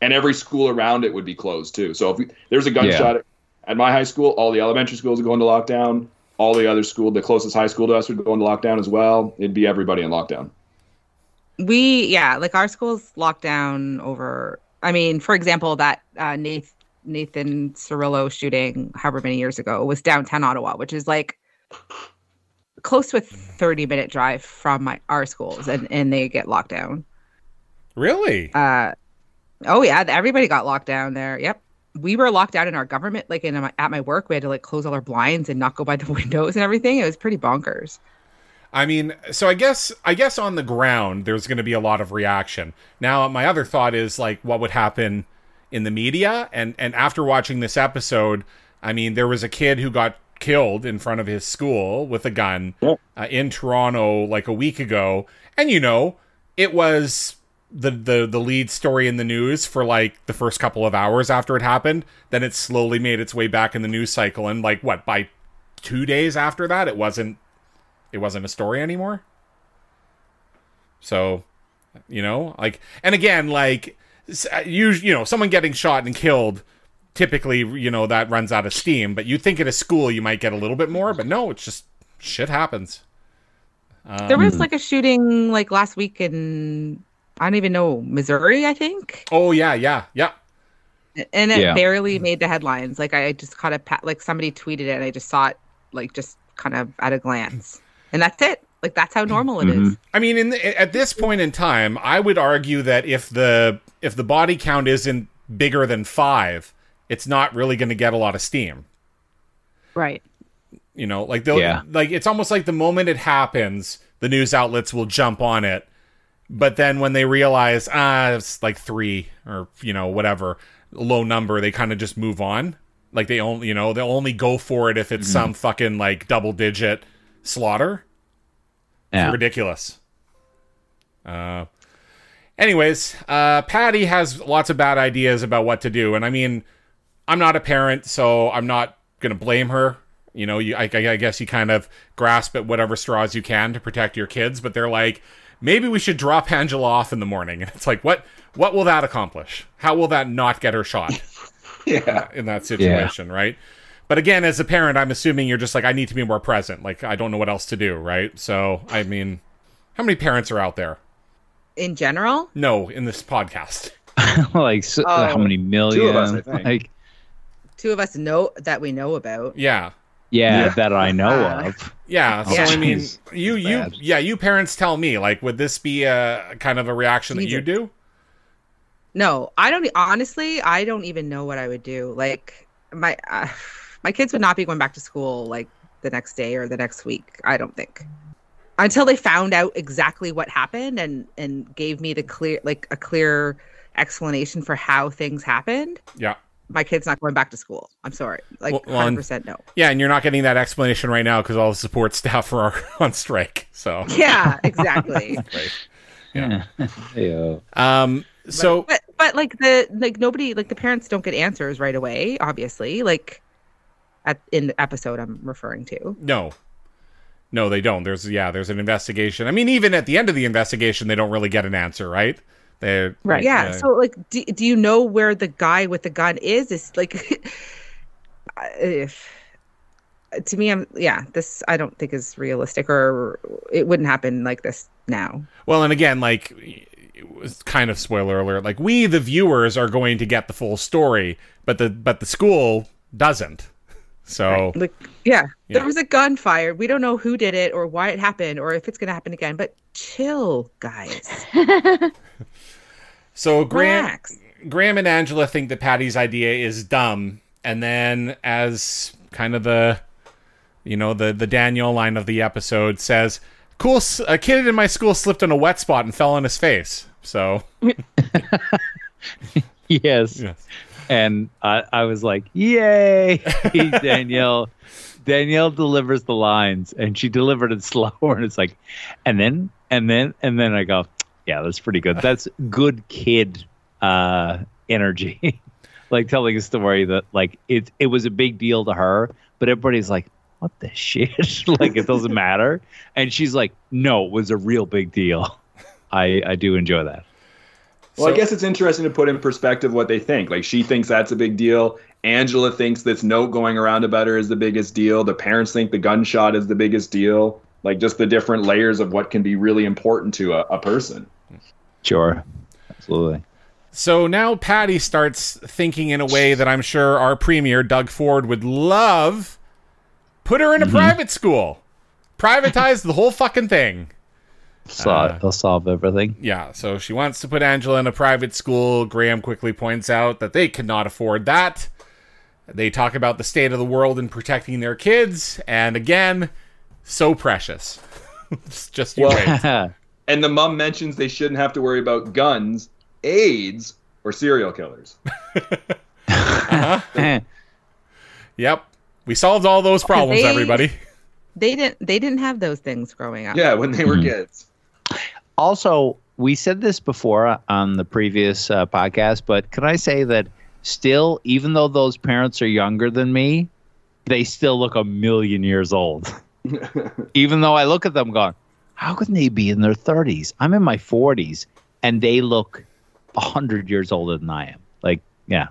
And every school around it would be closed, too. So, if we, there's a gunshot yeah. at my high school, all the elementary schools would go into lockdown. All the other school, the closest high school to us would go into lockdown as well. It'd be everybody in lockdown. We, yeah, like, our school's locked down over, I mean, for example, that uh, Nathan, Nathan Cirillo shooting however many years ago was downtown Ottawa, which is like close to a thirty minute drive from my our schools, and, and they get locked down. Really? Uh, oh yeah, everybody got locked down there. Yep. We were locked down in our government, like in my, at my work, we had to like close all our blinds and not go by the windows and everything. It was pretty bonkers. I mean, so I guess I guess on the ground there's going to be a lot of reaction. Now my other thought is like, what would happen in the media. And, and after watching this episode, I mean, there was a kid who got killed in front of his school with a gun uh, in Toronto like a week ago. And, you know, it was the, the, the lead story in the news for like the first couple of hours after it happened. Then it slowly made its way back in the news cycle. And like, what, by two days after that, it wasn't, it wasn't a story anymore. So, you know, like, and again, like you, you know, someone getting shot and killed, typically, you know, that runs out of steam, but you think at a school you might get a little bit more, but no, it's just shit happens. Um, there was like a shooting like last week in, I don't even know, Missouri, I think. Oh yeah. Yeah. Yeah. And it yeah. barely made the headlines. Like I just caught a pat, like somebody tweeted it and I just saw it like just kind of at a glance and that's it. Like that's how normal it mm-hmm. is. I mean, in the, at this point in time, I would argue that if the if the body count isn't bigger than five, it's not really going to get a lot of steam, right? You know, like they'll yeah. like it's almost like the moment it happens, the news outlets will jump on it, but then when they realize ah, it's like three or you know whatever low number, they kind of just move on. Like they only you know they'll only go for it if it's mm-hmm. some fucking like double digit slaughter. Yeah. Ridiculous. Uh, anyways, uh, Patty has lots of bad ideas about what to do. And I mean, I'm not a parent, so I'm not going to blame her. You know, you, I, I guess you kind of grasp at whatever straws you can to protect your kids. But they're like, maybe we should drop Angela off in the morning. And it's like, what What will that accomplish? How will that not get her shot yeah. in that situation, yeah. right? But again, as a parent, I'm assuming you're just like, I need to be more present. Like, I don't know what else to do, right? So, I mean, how many parents are out there? In general? No, in this podcast. Like, so, um, how many million? Two of us, I think. Like, two of us know that we know about. Yeah. Yeah, yeah. that I know uh, of. Yeah, so yeah. I mean, you, you, yeah, you parents tell me, like, would this be a kind of a reaction you that you do? No, I don't, honestly, I don't even know what I would do. Like, my... Uh, My kids would not be going back to school like the next day or the next week, I don't think. Until they found out exactly what happened and, and gave me the clear like a clear explanation for how things happened. Yeah. My kid's not going back to school. I'm sorry. Like well, well, one hundred percent no. Yeah, and you're not getting that explanation right now because all the support staff are on strike. So yeah, exactly. Right. Yeah. Yeah. Um so but, but, but like the like nobody like the parents don't get answers right away, obviously. Like At, in the episode I'm referring to. No. No, they don't. There's, yeah, there's an investigation. I mean, even at the end of the investigation, they don't really get an answer, right? They're, right. Yeah. Uh, so, like, do, do you know where the guy with the gun is? Is like, if, to me, I'm, yeah, this I don't think is realistic or it wouldn't happen like this now. Well, and again, like, it was kind of spoiler alert. Like, we, the viewers, are going to get the full story, but the but the school doesn't. So, right. like, yeah, yeah, there was a gunfire. We don't know who did it or why it happened or if it's going to happen again, but chill, guys. So Graham, Graham and Angela think that Patty's idea is dumb. And then as kind of the, you know, the, the Danielle line of the episode says, cool, a kid in my school slipped on a wet spot and fell on his face. So, yes. Yes. And I, I was like, yay, Danielle. Danielle delivers the lines, and she delivered it slower. And it's like, and then, and then, and then I go, yeah, that's pretty good. That's good kid uh, energy. Like telling a story that, like, it, it was a big deal to her, but everybody's like, what the shit? Like, it doesn't matter. And she's like, no, it was a real big deal. I, I do enjoy that. Well, so, I guess it's interesting to put in perspective what they think. Like, she thinks that's a big deal. Angela thinks this note going around about her is the biggest deal. The parents think the gunshot is the biggest deal. Like, just the different layers of what can be really important to a, a person. Sure. Absolutely. So now Patty starts thinking in a way that I'm sure our premier, Doug Ford, would love. Put her in a mm-hmm. private school. Privatize the whole fucking thing. Solve, uh, they'll solve everything. Yeah, so she wants to put Angela in a private school. Graham quickly points out that they could not afford that. They talk about the state of the world and protecting their kids. And again, so precious. It's just you well, wait. And the mom mentions they shouldn't have to worry about guns, AIDS, or serial killers. uh-huh. Yep. We solved all those problems, they, everybody. They didn't they didn't have those things growing up. Yeah, when they were mm-hmm. kids. Also, we said this before on the previous uh, podcast, but can I say that still, even though those parents are younger than me, they still look a million years old. Even though I look at them going, how can they be in their thirties? I'm in my forties, and they look one hundred years older than I am. Like, yeah.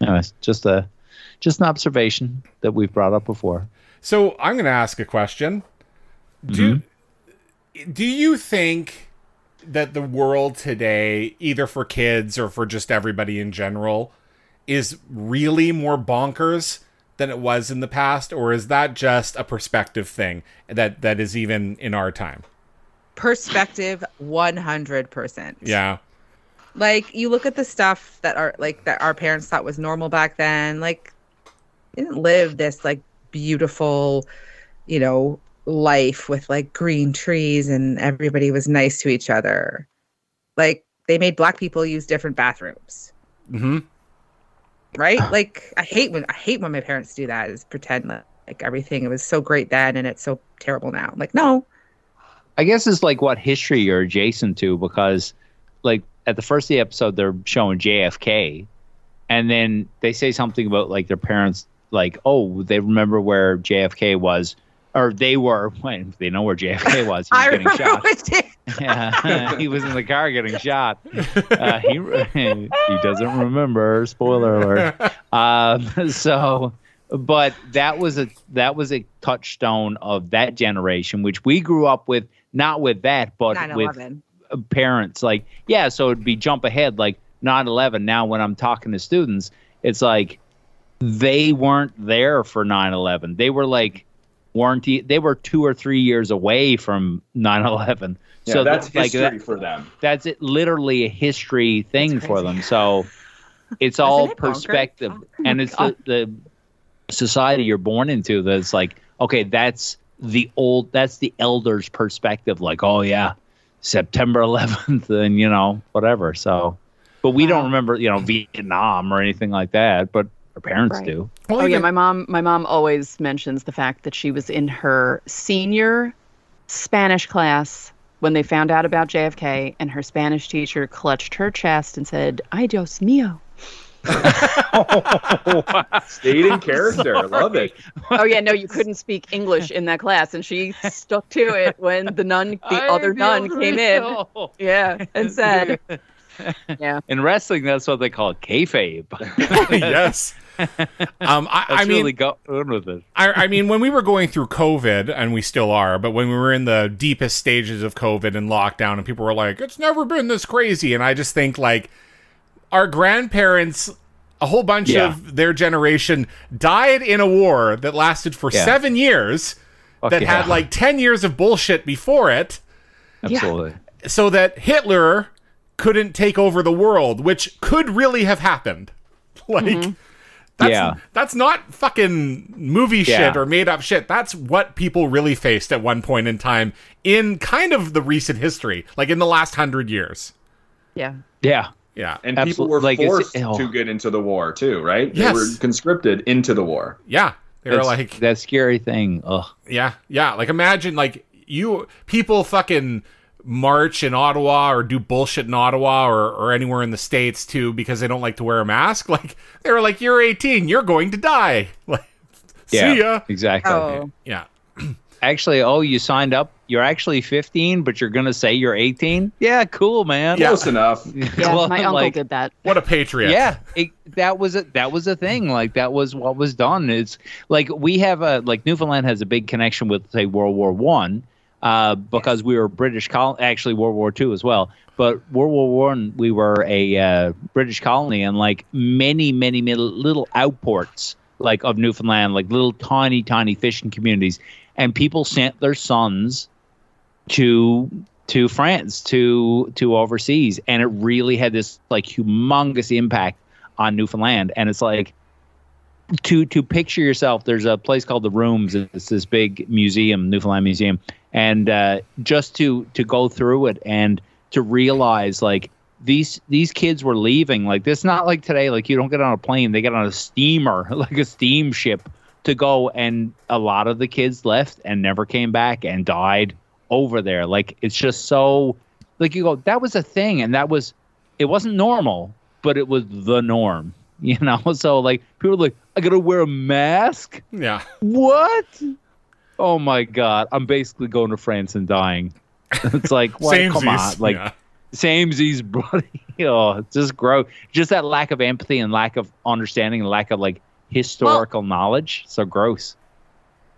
No, it's just a just an observation that we've brought up before. So I'm going to ask a question. Do mm-hmm. do you think that the world today, either for kids or for just everybody in general, is really more bonkers than it was in the past, or is that just a perspective thing that that is even in our time? Perspective, one hundred percent. Yeah. Like, you look at the stuff that our like that our parents thought was normal back then. Like, they didn't live this like beautiful, you know, life with like green trees and everybody was nice to each other. Like, they made black people use different bathrooms. Mm-hmm. Right? Like, I hate when I hate when my parents do that. Is pretend that, like, everything it was so great then and it's so terrible now. I'm like, no. I guess it's like what history you're adjacent to, because like, at the first of the episode, they're showing J F K, and then they say something about like their parents, like, oh, they remember where J F K was, or they were when they know where J F K was. He was I getting shot. Yeah, he was in the car getting shot. Uh, he he doesn't remember. Spoiler alert. Um, so, but that was a that was a touchstone of that generation, which we grew up with, not with that, but nine eleven. With parents, like, yeah, so it'd be jump ahead, like nine eleven. Now when I'm talking to students, it's like they weren't there for nine eleven. They were like weren't they were two or three years away from nine eleven. Yeah, so that's that, history like, that, for them. That's it, literally a history thing for them. So it's all it perspective, bonkers? And it's the, the society you're born into that's like, okay, that's the old, that's the elders' perspective. Like, oh yeah, September eleventh and, you know, whatever. So, but we wow. don't remember, you know, Vietnam or anything like that, but our parents right. do. Oh yeah. My mom, my mom always mentions the fact that she was in her senior Spanish class when they found out about J F K, and her Spanish teacher clutched her chest and said, "Ay, Dios mío." Stayed in character. Sorry. Love it. Oh yeah, no, you couldn't speak English in that class, and she stuck to it when the nun, the I other nun, came in. Yeah, and said, "Yeah." In wrestling, that's what they call kayfabe. Yes. Um, I, I mean, really go on with it. I, I mean, when we were going through COVID, and we still are, but when we were in the deepest stages of COVID and lockdown, and people were like, "It's never been this crazy," and I just think like. Our grandparents, a whole bunch yeah. of their generation, died in a war that lasted for yeah. seven years, Fuck that yeah. had like ten years of bullshit before it. Absolutely. So that Hitler couldn't take over the world, which could really have happened. Like, mm-hmm. that's, yeah. that's not fucking movie yeah. shit or made up shit. That's what people really faced at one point in time in kind of the recent history, like in the last hundred years. Yeah. Yeah. Yeah, and Absol- people were like, forced to get into the war too, right? Yes. They were conscripted into the war. Yeah, they that's, were like that scary thing. Ugh. Yeah, yeah. Like, imagine like you people fucking march in Ottawa or do bullshit in Ottawa or or anywhere in the States too because they don't like to wear a mask. Like, they were like, "You're eighteen, you're going to die." Like, yeah, see ya. Exactly. Oh. Yeah. Actually, oh, you signed up. You're actually fifteen, but you're going to say you're eighteen? Yeah, cool, man. Yeah. Close enough. Yeah, well, my uncle like, did that. What a patriot. Yeah, it, that was a, that was a thing. Like, that was what was done. It's like we have a, like Newfoundland has a big connection with, say, World War One, uh, because we were British, col- actually World War Two as well. But World War One, we were a uh, British colony, and like many, many, many little outports like of Newfoundland, like little tiny, tiny fishing communities. And people sent their sons to to France, to to overseas. And it really had this like humongous impact on Newfoundland. And it's like to to picture yourself, there's a place called the Rooms. It's this big museum, Newfoundland Museum. And uh, just to to go through it and to realize like these these kids were leaving. Like, it's not like today, like you don't get on a plane. They get on a steamer, like a steamship to go. And a lot of the kids left and never came back and died over there. Like, it's just so, like, you go, that was a thing. And that was, it wasn't normal, but it was the norm, you know? So, like, people are like, I got to wear a mask? Yeah. What? Oh, my God. I'm basically going to France and dying. It's like, well, samesies. Come on. Like, yeah. Samesies, buddy. Oh, it's just gross. Just that lack of empathy and lack of understanding and lack of, like, historical well, knowledge. So gross.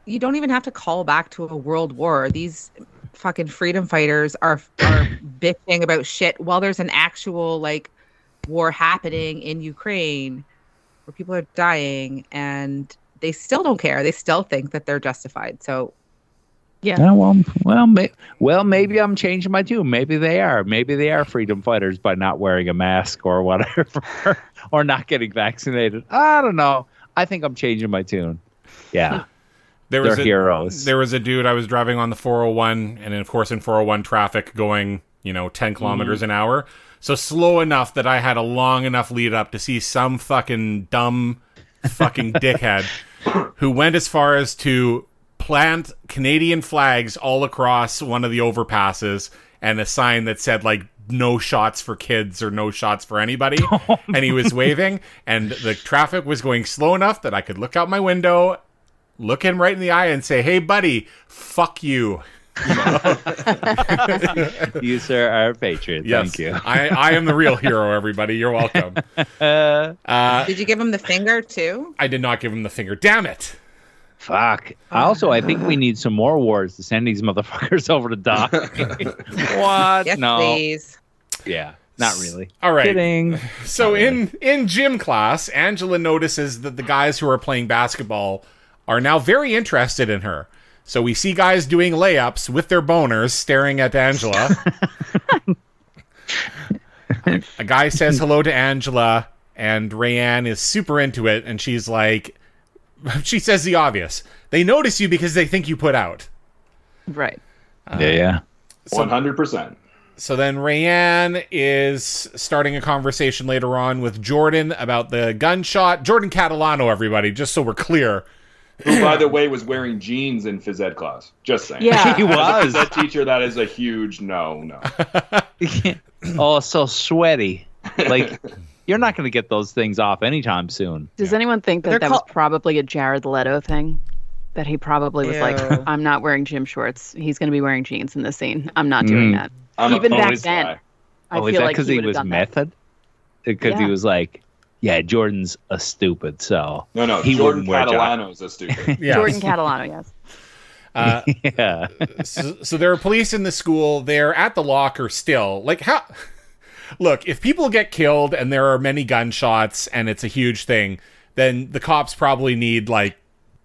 You don't even have to call back to a world war. These fucking freedom fighters are, are bitching about shit while there's an actual, like, war happening in Ukraine where people are dying, and they still don't care. They still think that they're justified. So, yeah. yeah well, well, may, well, maybe I'm changing my tune. Maybe they are. Maybe they are freedom fighters by not wearing a mask or whatever, or not getting vaccinated. I don't know. I think I'm changing my tune. Yeah. there was they're a, heroes. There was a dude I was driving on the four oh one, and of course in four oh one traffic going, you know, ten kilometers mm-hmm. an hour. So slow enough that I had a long enough lead up to see some fucking dumb fucking dickhead who went as far as to plant Canadian flags all across one of the overpasses and a sign that said, like, no shots for kids or no shots for anybody. And he was waving, and the traffic was going slow enough that I could look out my window, look him right in the eye and say, hey, buddy, fuck you. You, sir, are a patron. Yes. Thank you. I, I am the real hero, everybody. You're welcome. Uh, did you give him the finger, too? I did not give him the finger. Damn it. Fuck. Also, I think we need some more wars to send these motherfuckers over to Doc. What? Yes, no. Please. Yeah. Not really. All right. Kidding. So in, really. in gym class, Angela notices that the guys who are playing basketball are now very interested in her. So we see guys doing layups with their boners staring at Angela. a, a guy says hello to Angela, and Rayanne is super into it, and she's like, she says the obvious. They notice you because they think you put out. Right. Uh, yeah, yeah. So, one hundred percent. So then Rayanne is starting a conversation later on with Jordan about the gunshot. Jordan Catalano, everybody, just so we're clear. Who, by the way, was wearing jeans in phys ed class. Just saying. Yeah, he was. That teacher, that is a huge no, no. Oh, so sweaty. Like, you're not going to get those things off anytime soon. Does yeah. anyone think that They're that called... was probably a Jared Leto thing? That he probably was Ew. Like, I'm not wearing gym shorts. He's going to be wearing jeans in this scene. I'm not doing mm. that. I'm Even back then, guy. I oh, feel that like he, he would have done method? that. Because yeah. he was like... Yeah, Jordan's a stupid, so... No, no, he Jordan Catalano's a stupid. Yes. Jordan Catalano, yes. Uh, yeah. so, so there are police in the school. They're at the locker still. Like, how... Look, if people get killed and there are many gunshots and it's a huge thing, then the cops probably need, like,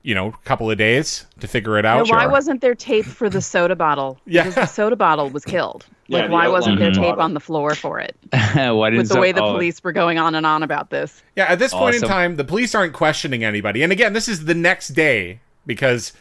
you know, a couple of days to figure it out. Now, why sure. wasn't there tape for the soda bottle? Yeah. Because the soda bottle was killed. Like, yeah, why wasn't there tape bottle. on the floor for it? Why didn't With the so- way the oh. police were going on and on about this. Yeah, at this point awesome. in time, the police aren't questioning anybody. And again, this is the next day because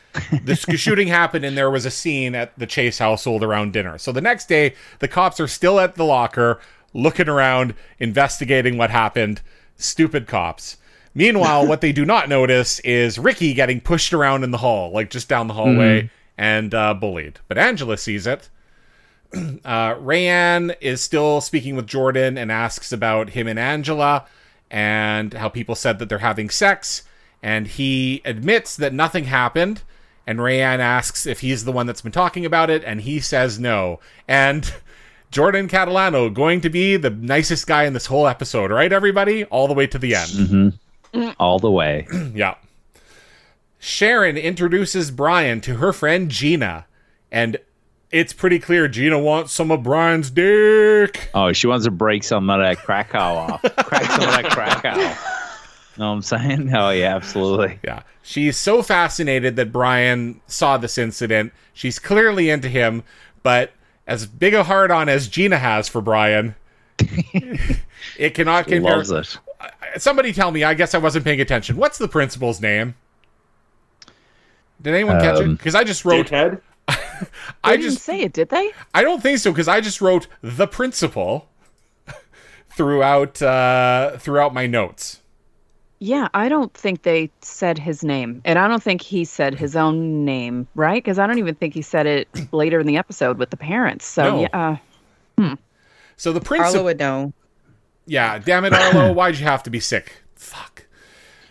the shooting happened and there was a scene at the Chase household around dinner. So the next day, the cops are still at the locker, looking around, investigating what happened. Stupid cops. Meanwhile, what they do not notice is Ricky getting pushed around in the hall, like just down the hallway, mm. and uh, bullied. But Angela sees it. Uh, Rayanne is still speaking with Jordan and asks about him and Angela and how people said that they're having sex. And he admits that nothing happened. And Rayanne asks if he's the one that's been talking about it. And he says no. And... Jordan Catalano going to be the nicest guy in this whole episode, right, everybody? All the way to the end. Mm-hmm. All the way. Yeah. Sharon introduces Brian to her friend Gina, and it's pretty clear Gina wants some of Brian's dick. Oh, she wants to break some of that Krakow off. Crack some of that Krakow. Know what I'm saying? Oh, yeah, absolutely. Yeah. She's so fascinated that Brian saw this incident. She's clearly into him, but as big a hard on as Gina has for Brian, it cannot compare. Loves it. Somebody tell me. I guess I wasn't paying attention. What's the principal's name? Did anyone um, catch it? Because I just wrote. Dickhead? I they just didn't say it. Did they? I don't think so. Because I just wrote the principal. throughout uh, throughout my notes. Yeah, I don't think they said his name. And I don't think he said his own name, right? Because I don't even think he said it later in the episode with the parents. So, no. yeah. Uh, hmm. So the principal... Arlo would know. Yeah, damn it, Arlo, why'd you have to be sick? Fuck.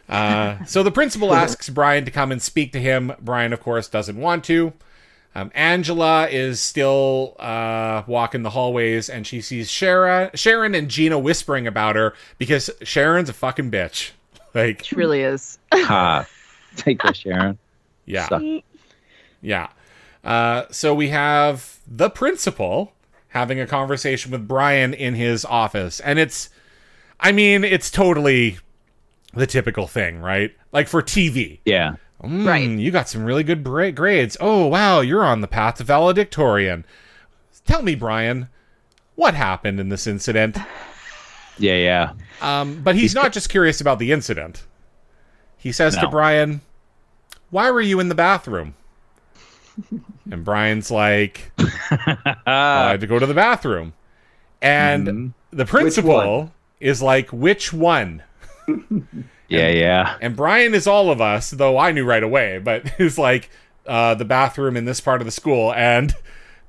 Uh, so the principal asks Brian to come and speak to him. Brian, of course, doesn't want to. Um, Angela is still uh, walking the hallways, and she sees Sharon, Sharon and Gina whispering about her because Sharon's a fucking bitch. Like, she really is. uh, take this, Sharon. Yeah. Suck. Yeah. Uh, so we have the principal having a conversation with Brian in his office. And it's, I mean, it's totally the typical thing, right? Like for T V. Yeah. Mm, right. You got some really good bra- grades. Oh, wow. You're on the path to valedictorian. Tell me, Brian, what happened in this incident? Yeah, yeah. Um, but he's, he's not just curious about the incident. He says no. to Brian, why were you in the bathroom? And Brian's like, well, I had to go to the bathroom. And mm-hmm. the principal is like, which one? Yeah, and, yeah. And Brian is all of us, though I knew right away, but it's like uh, the bathroom in this part of the school. And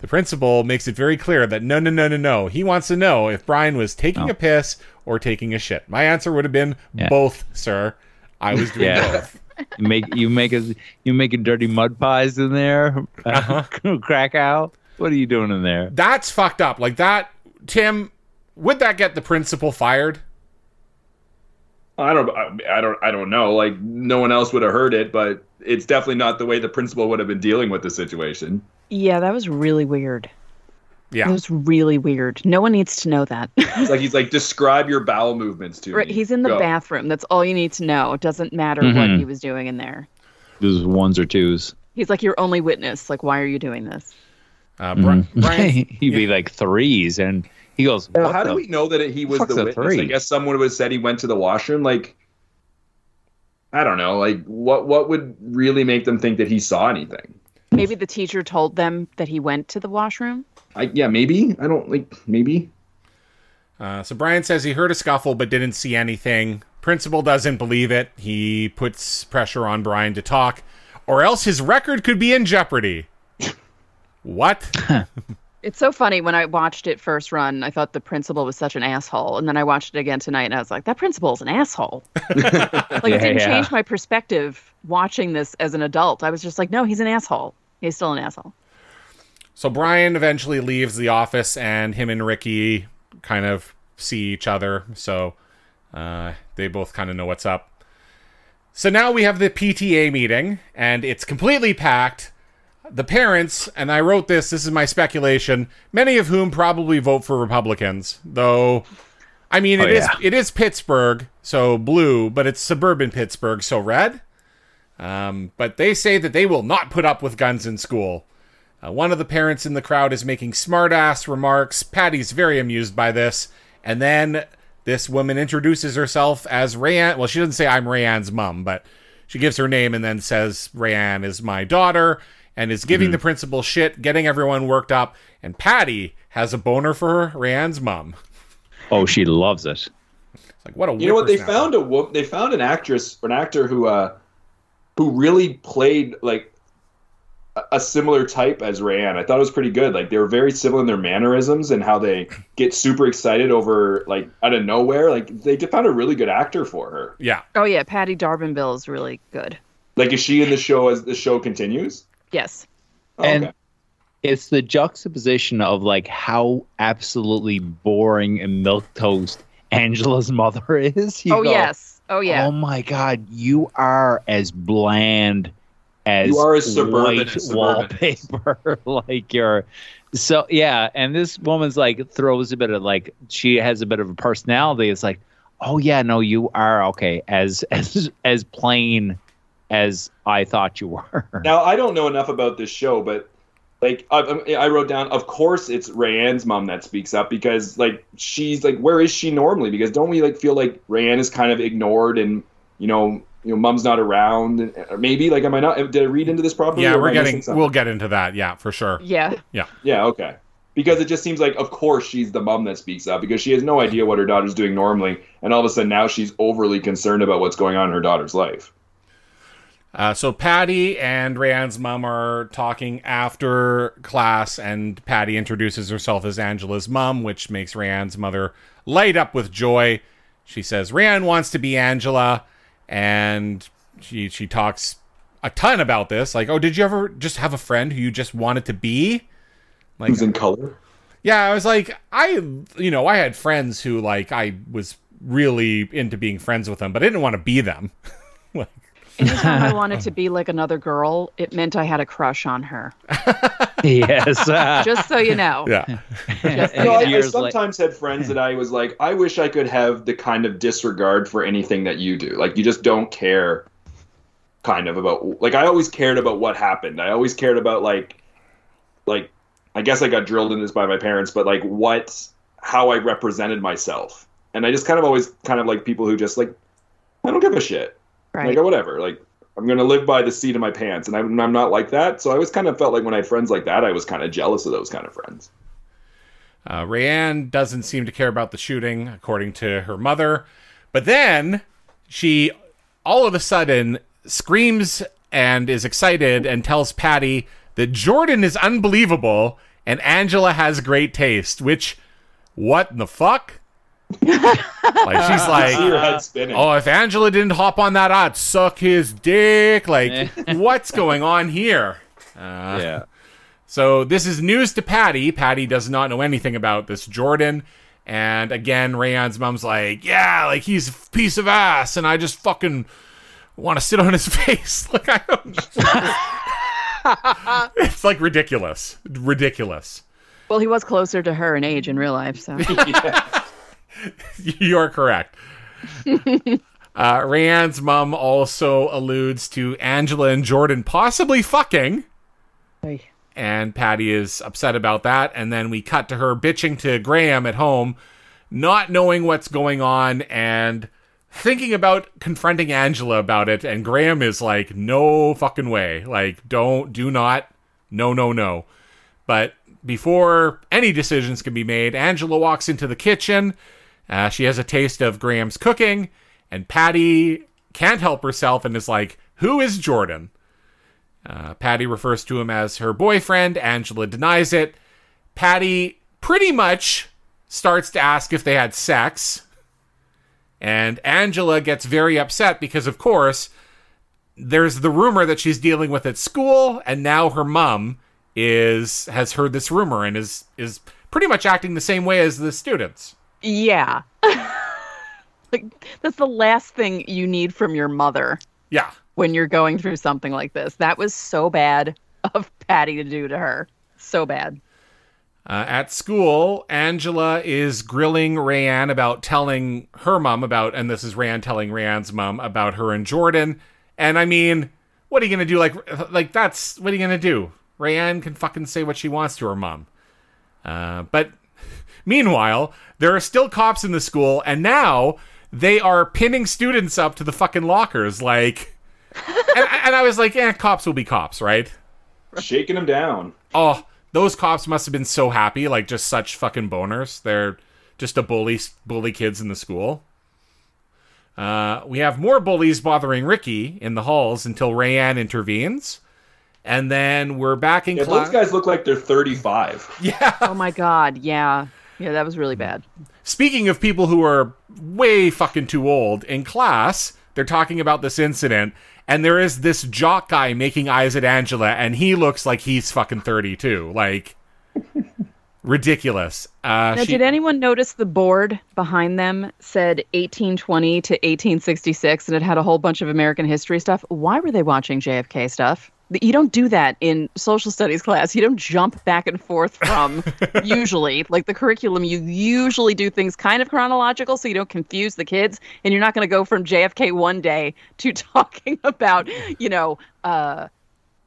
the principal makes it very clear that no, no, no, no, no. He wants to know if Brian was taking oh. a piss or taking a shit. My answer would have been yeah. both, sir. I was doing yeah. both. You make you make a you making dirty mud pies in there, uh, uh-huh. Krakow. What are you doing in there? That's fucked up. Like that, Tim. Would that get the principal fired? I don't. I don't. I don't know. Like no one else would have heard it, but it's definitely not the way the principal would have been dealing with the situation. Yeah, that was really weird. Yeah, that was really weird. No one needs to know that. It's like he's like, describe your bowel movements to right, me. He's in the Go. bathroom. That's all you need to know. It doesn't matter mm-hmm. what he was doing in there. This is ones or twos. He's like your only witness. Like, why are you doing this? Uh, Brian, mm-hmm. Brian, he'd be yeah. like threes and. He goes, well, how the, do we know that he was the witness? Three? I guess someone would have said he went to the washroom. Like, I don't know. Like, what what would really make them think that he saw anything? Maybe the teacher told them that he went to the washroom. I, yeah, maybe. I don't like, maybe. Uh, so Brian says he heard a scuffle but didn't see anything. Principal doesn't believe it. He puts pressure on Brian to talk, or else his record could be in jeopardy. What? It's so funny. When I watched it first run, I thought the principal was such an asshole. And then I watched it again tonight and I was like, that principal's an asshole. Like yeah, it didn't yeah. change my perspective watching this as an adult. I was just like, no, he's an asshole. He's still an asshole. So Brian eventually leaves the office and him and Ricky kind of see each other. So uh, they both kind of know what's up. So now we have the P T A meeting and it's completely packed. The parents, and I wrote this, this is my speculation, many of whom probably vote for Republicans, though, I mean, it oh, is yeah. it is Pittsburgh, so blue, but it's suburban Pittsburgh, so red. Um, but they say that they will not put up with guns in school. Uh, one of the parents in the crowd is making smart-ass remarks. Patty's very amused by this. And then this woman introduces herself as Rayanne. Well, she doesn't say I'm Rayanne's mom, but she gives her name and then says Rayanne is my daughter. And is giving mm-hmm. the principal shit, getting everyone worked up. And Patty has a boner for Rayanne's mom. Oh, she loves it. It's like, what a you know what they snapper. found a wo- they found an actress or an actor who uh who really played like a, a similar type as Rayanne. I thought it was pretty good. Like they were very similar in their mannerisms and how they get super excited over like out of nowhere. Like they found a really good actor for her. Yeah. Oh yeah, Patty Darbinville is really good. Like is she in the show as the show continues? Yes. Oh, and okay. It's the juxtaposition of like how absolutely boring and milquetoast Angela's mother is. You oh, go, yes. Oh, yeah. Oh, my God. You are as bland as you are a suburban white wallpaper. Like you're so, yeah. And this woman's like throws a bit of like she has a bit of a personality. It's like, oh, yeah, no, you are. OK, as as as plain as I thought you were. Now, I don't know enough about this show, but like I, I wrote down, of course, it's Rayanne's mom that speaks up because like she's like, where is she normally? Because don't we like feel like Rayanne is kind of ignored and, you know, you know, mom's not around. And, or maybe like, am I not? Did I read into this properly? Yeah, we're getting, we'll get into that. Yeah, for sure. Yeah. Yeah. Yeah. Okay. because it just seems like, of course, she's the mom that speaks up because she has no idea what her daughter's doing normally. And all of a sudden now she's overly concerned about what's going on in her daughter's life. Uh, so Patty and Rayanne's mom are talking after class, and Patty introduces herself as Angela's mom, which makes Rayanne's mother light up with joy. She says Rayanne wants to be Angela, and she she talks a ton about this. Like, oh, did you ever just have a friend who you just wanted to be? Like, who's in color? Yeah, I was like, I, you know, I had friends who, like, I was really into being friends with them, but I didn't want to be them. Like, anytime I wanted to be like another girl, it meant I had a crush on her. Yes. Uh, Just so you know. Yeah. Just so you know. I, I sometimes had friends that I was like, I wish I could have the kind of disregard for anything that you do. Like, you just don't care kind of about, like, I always cared about what happened. I always cared about, like, like, I guess I got drilled in this by my parents, but like what, how I represented myself. And I just kind of always kind of like people who just like, I don't give a shit. Right. Like, or whatever, like, I'm going to live by the seat of my pants, and I'm, I'm not like that. So I always kind of felt like when I had friends like that, I was kind of jealous of those kind of friends. Uh, Rayanne doesn't seem to care about the shooting, according to her mother. But then she all of a sudden screams and is excited and tells Patty that Jordan is unbelievable and Angela has great taste, which, what in the fuck? Like, she's like, oh, if Angela didn't hop on that, I'd suck his dick. Like, what's going on here? Uh, yeah. So this is news to Patty. Patty does not know anything about this Jordan. And again, Rayanne's mom's like, yeah, like, he's a piece of ass, and I just fucking want to sit on his face. Like, I don't. It's like ridiculous, ridiculous. Well, he was closer to her in age in real life, so. Yeah. You're correct. uh, Rayanne's mom also alludes to Angela and Jordan possibly fucking. Hey. And Patty is upset about that. And then we cut to her bitching to Graham at home, not knowing what's going on and thinking about confronting Angela about it. And Graham is like, no fucking way. Like, don't, do not. No, no, no. But before any decisions can be made, Angela walks into the kitchen. Uh, she has a taste of Graham's cooking, and Patty can't help herself and is like, who is Jordan? Uh, Patty refers to him as her boyfriend. Angela denies it. Patty pretty much starts to ask if they had sex. And Angela gets very upset because, of course, there's the rumor that she's dealing with at school, and now her mom is has heard this rumor and is is pretty much acting the same way as the students. Yeah. Like, that's the last thing you need from your mother. Yeah. When you're going through something like this. That was so bad of Patty to do to her. So bad. Uh, at school, Angela is grilling Rayanne about telling her mom about, and this is Rayanne telling Rayanne's mom about her and Jordan. And I mean, what are you going to do? Like, like that's, what are you going to do? Rayanne can fucking say what she wants to her mom. Uh, but... Meanwhile, there are still cops in the school, and now they are pinning students up to the fucking lockers. Like, and, and I was like, eh, cops will be cops, right? Shaking them down. Oh, those cops must have been so happy, like, just such fucking boners. They're just the bully, bully kids in the school. Uh, we have more bullies bothering Ricky in the halls until Rayanne intervenes. And then we're back in yeah, class. Those guys look like they're thirty-five. Yeah. Oh, my God, yeah. Yeah, that was really bad. Speaking of people who are way fucking too old, in class, they're talking about this incident, and there is this jock guy making eyes at Angela, and he looks like he's fucking thirty-two. Like, ridiculous. Uh, now, she... did anyone notice the board behind them said eighteen twenty to eighteen sixty-six, and it had a whole bunch of American history stuff? Why were they watching J F K stuff? You don't do that in social studies class. You don't jump back and forth from usually, like the curriculum, you usually do things kind of chronological so you don't confuse the kids. And you're not going to go from J F K one day to talking about, you know, uh,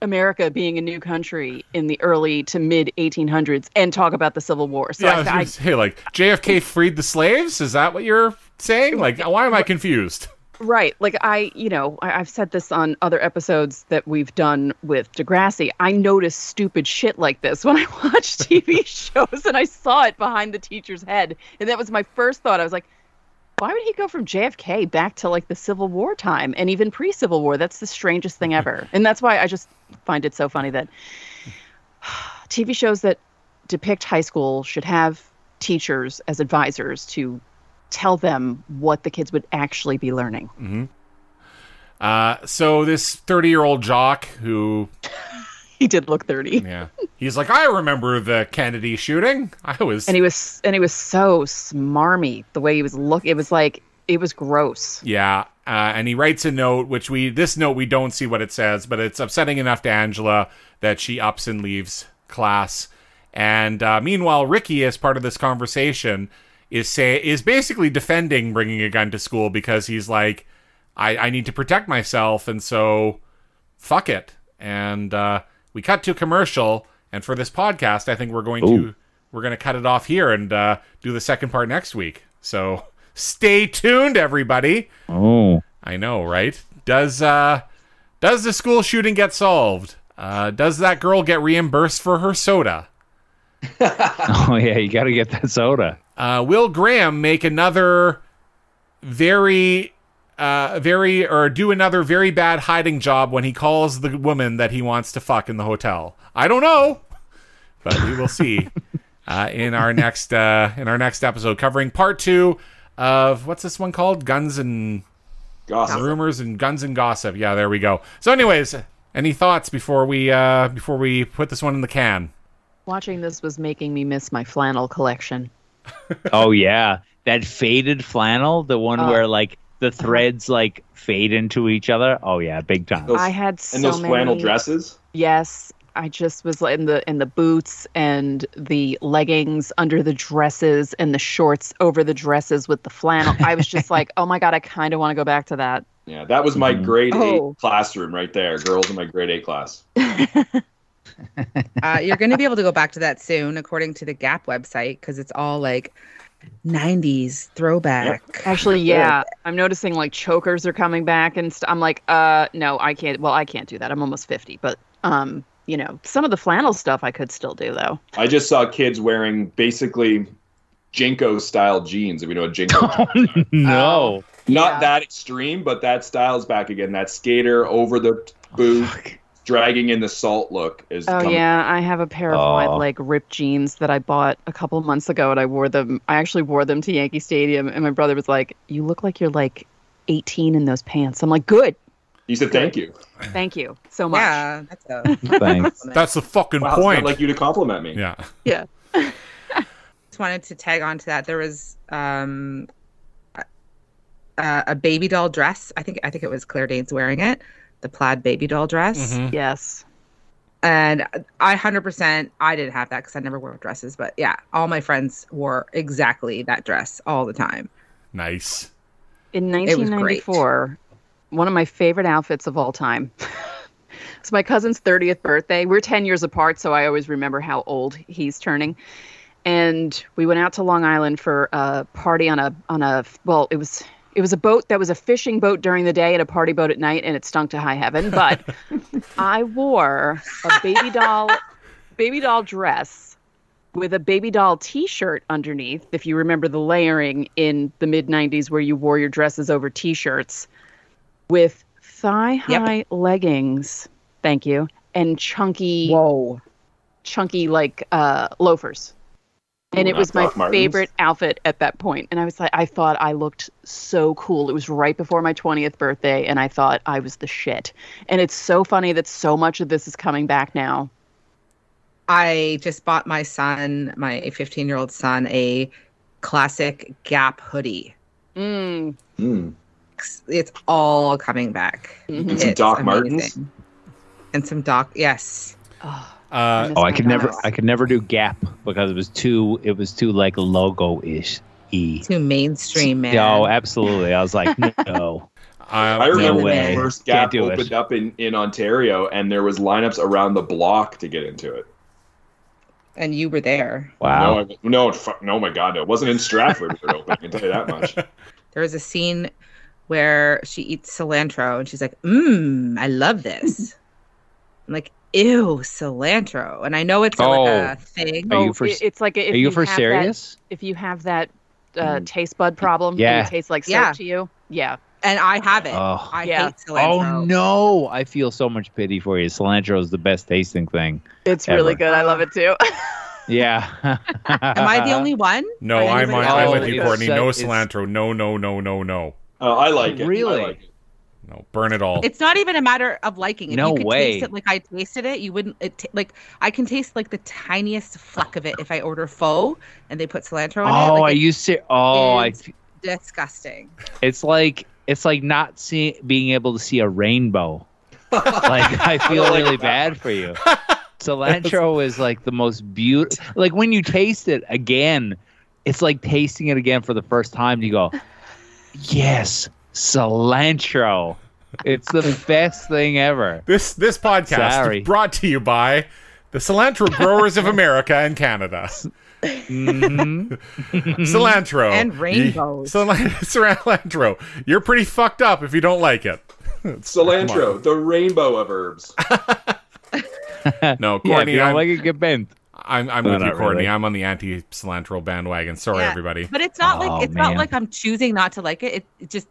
America being a new country in the early to mid eighteen hundreds and talk about the Civil War. So yeah, I, I, hey, like J F K freed the slaves? Is that what you're saying? Like, why am I confused? Right. Like I, you know, I, I've said this on other episodes that we've done with Degrassi. I noticed stupid shit like this when I watched T V shows, and I saw it behind the teacher's head. And that was my first thought. I was like, why would he go from J F K back to like the Civil War time and even pre-Civil War? That's the strangest thing ever. And that's why I just find it so funny that T V shows that depict high school should have teachers as advisors to tell them what the kids would actually be learning. Mm-hmm. Uh, so this thirty-year-old jock who... he did look thirty. Yeah. He's like, I remember the Kennedy shooting. I was... And he was and he was so smarmy, the way he was looking. It was like, it was gross. Yeah. Uh, and he writes a note, which we... This note, we don't see what it says, but it's upsetting enough to Angela that she ups and leaves class. And uh, meanwhile, Ricky, as part of this conversation... Is say is basically defending bringing a gun to school because he's like, I, I need to protect myself, and so fuck it. And uh, we cut to a commercial, and for this podcast, I think we're going Ooh. to we're going to cut it off here and uh, do the second part next week. So stay tuned, everybody. Oh, I know, right? Does uh, does the school shooting get solved? Uh, does that girl get reimbursed for her soda? Oh yeah, you got to get that soda. Uh, will Graham make another very, uh, very, or do another very bad hiding job when he calls the woman that he wants to fuck in the hotel? I don't know, but we will see uh, in our next uh, in our next episode, covering part two of what's this one called? Guns and Gossip. Rumors and Guns and Gossip. Yeah, there we go. So, anyways, any thoughts before we uh, before we put this one in the can? Watching this was making me miss my flannel collection. Oh yeah, that faded flannel, the one oh. where like the threads like fade into each other. Oh yeah, big time. Those, I had so and those many, flannel dresses. Yes, I just was in the in the boots and the leggings under the dresses and the shorts over the dresses with the flannel. I was just like, oh my god, I kind of want to go back to that. Yeah, that was my grade oh. eight classroom right there. Girls in my grade eight class. Uh, you're going to be able to go back to that soon, according to the Gap website, because it's all like nineties throwback. Yep. Actually, yeah, I'm noticing like chokers are coming back, and st- I'm like, uh, no, I can't. Well, I can't do that. I'm almost fifty, but um, you know, some of the flannel stuff I could still do though. I just saw kids wearing basically Jinko style jeans. If you know what Jinko jeans are. No, um, not yeah. that extreme, but that style's back again. That skater over the t- boot. Oh, dragging in the salt look is oh coming. Yeah, I have a pair of oh. wide leg ripped jeans that I bought a couple months ago, and I wore them I actually wore them to Yankee Stadium, and my brother was like, you look like you're like eighteen in those pants. I'm like, good. He said, thank you. Thank you so much. Yeah, that's a thanks. That's the fucking wow, point. I'd like you to compliment me. Yeah. Yeah. Just wanted to tag on to that. There was um uh, a baby doll dress. I think I think it was Claire Danes wearing it. The plaid baby doll dress. Mm-hmm. Yes. And I one hundred percent, I didn't have that because I never wore dresses. But yeah, all my friends wore exactly that dress all the time. Nice. In nineteen ninety-four, one of my favorite outfits of all time. It's my cousin's thirtieth birthday. We're ten years apart, so I always remember how old he's turning. And we went out to Long Island for a party on a, on a well, it was... It was a boat that was a fishing boat during the day and a party boat at night, and it stunk to high heaven. But I wore a baby doll, baby doll dress with a baby doll T-shirt underneath. If you remember the layering in the mid nineties, where you wore your dresses over T-shirts, with thigh-high yep. leggings. Thank you, and chunky, whoa, chunky like uh, loafers. And it was my favorite outfit at that point. And I was like, I thought I looked so cool. It was right before my twentieth birthday, and I thought I was the shit. And it's so funny that so much of this is coming back now. I just bought my son, my fifteen-year-old son, a classic Gap hoodie. Mm. Mm. It's all coming back. Mm-hmm. And some Doc Martens. And some Doc, yes. Oh. Uh, oh, I could never, I could never do Gap because it was too, it was too like logo-ish, e too mainstream, man. No, absolutely. I was like, no. Uh, I remember no when the first Gap opened it. up in, in Ontario, and there was lineups around the block to get into it. And you were there. Wow. No, I, no, fuck, no, my God, no. It wasn't in Stratford. It opened, I can tell you that much. There was a scene where she eats cilantro and she's like, mmm, I love this. I'm like, ew, cilantro. And I know it's oh, like a thing. Are you for, it's like if are you, you for serious? That, if you have that uh, mm. taste bud problem, yeah. and it tastes like soap yeah. to you. Yeah. And I have it. Oh. I yeah. hate cilantro. Oh, no. I feel so much pity for you. Cilantro is the best tasting thing. It's ever. really good. I love it, too. yeah. Am I the only one? No, I'm, on, I'm with you, Courtney. No cilantro. No, no, no, no, no. Oh, I like it. Really? I like it. No, burn it all. It's not even a matter of liking it. No you could way. Taste it like I tasted it. You wouldn't it t- like. I can taste like the tiniest fleck of it if I order pho and they put cilantro in oh, it. Like, I it used to, oh, I used to. Oh, disgusting. It's like it's like not seeing being able to see a rainbow. Like I feel I really bad for you. Cilantro is like the most beautiful. Like when you taste it again, it's like tasting it again for the first time. You go, yes. Cilantro. It's the best thing ever. This this podcast Sorry. is brought to you by the Cilantro Growers of America and Canada. Mm-hmm. Cilantro. And rainbows. You, cilantro. You're pretty fucked up if you don't like it. Cilantro, the rainbow of herbs. No, Courtney. Yeah, if you don't I'm, like it, get bent. I'm, I'm with you, Courtney. Really. I'm on the anti-cilantro bandwagon. Sorry, yeah, everybody. But it's not oh, like it's man. not like I'm choosing not to like it. It, it just...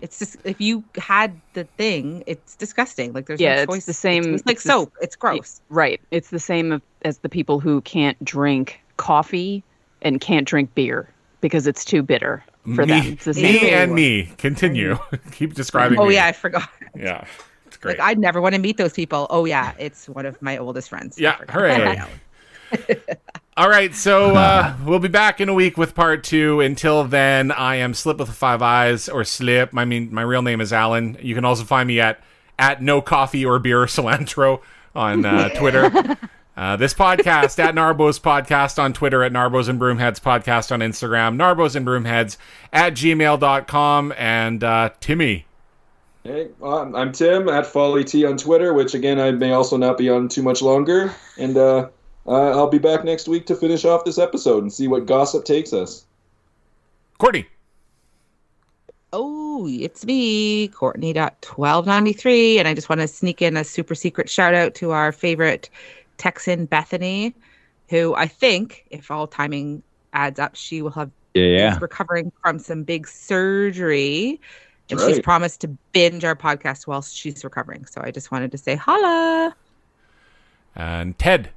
It's just if you had the thing, it's disgusting. Like there's yeah, no it's choice. The same. It's like it's soap. This, it's gross. Right. It's the same as the people who can't drink coffee and can't drink beer because it's too bitter for me, them. It's the same me thing. and me. Continue. Keep describing. Oh me. yeah, I forgot. Yeah, it's great. Like I'd never want to meet those people. Oh yeah, it's one of my oldest friends. Yeah, hooray. All right, so uh, we'll be back in a week with part two. Until then, I am Slip with Five Eyes, or Slip. I mean, my real name is Alan. You can also find me at, at No Coffee or Beer Cilantro on uh, Twitter. Uh, this podcast at Narbo's Podcast on Twitter, at Narbo's and Broomheads Podcast on Instagram, Narbo's and Broomheads at gmail dot com, and uh, Timmy. Hey, well, I'm Tim at Folly T on Twitter, which again, I may also not be on too much longer. And, uh, Uh, I'll be back next week to finish off this episode and see what gossip takes us. Courtney. Oh, it's me, Courtney dot twelve ninety-three. And I just want to sneak in a super secret shout out to our favorite Texan, Bethany, who I think, if all timing adds up, she will have yeah, yeah. is recovering from some big surgery. And right. she's promised to binge our podcast while she's recovering. So I just wanted to say holla. And Ted.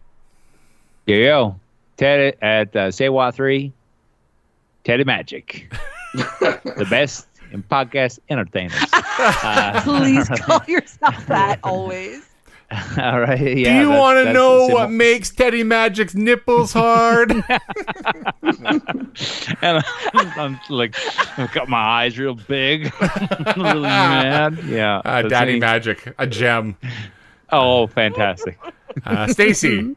Yo, yo, Ted at uh, Sewa three, Teddy Magic, the best in podcast entertainers. Uh, Please call yourself that always. All right. Yeah, do you want to know what makes Teddy Magic's nipples hard? And I'm, I'm like, I've got my eyes real big. I'm really mad. Yeah. Uh, Daddy he... Magic, a gem. Oh, fantastic. Uh, Stacy.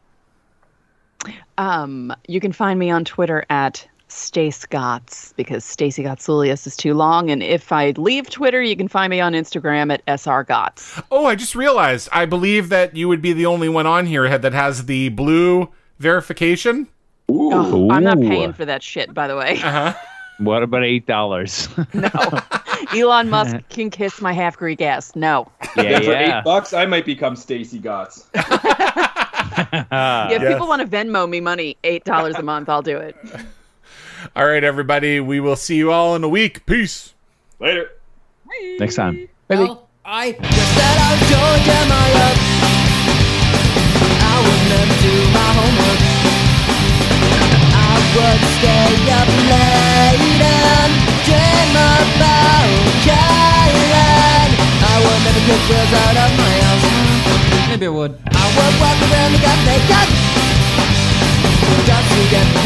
Um, you can find me on Twitter at StaceyGotts because Stacey Gotsoulias is too long. And if I leave Twitter, you can find me on Instagram at S R Gotts. Oh, I just realized. I believe that you would be the only one on here that has the blue verification. Ooh. Oh, I'm not paying for that shit, by the way. Uh-huh. What about eight dollars? No. Elon Musk can kiss my half-Greek ass. No. Yeah, for yeah. eight bucks, I might become Stacey Gotts. yeah, if yes. people want to Venmo me money, eight dollars a month, I'll do it. All right, everybody. We will see you all in a week. Peace. Later. Bye. Next time. Well, I just said I don't get my love. I would never do my homework. I would stay up late and dream about Caroline. I would never get girls out of my house. Maybe it would. I would walk around the gun naked. Just to get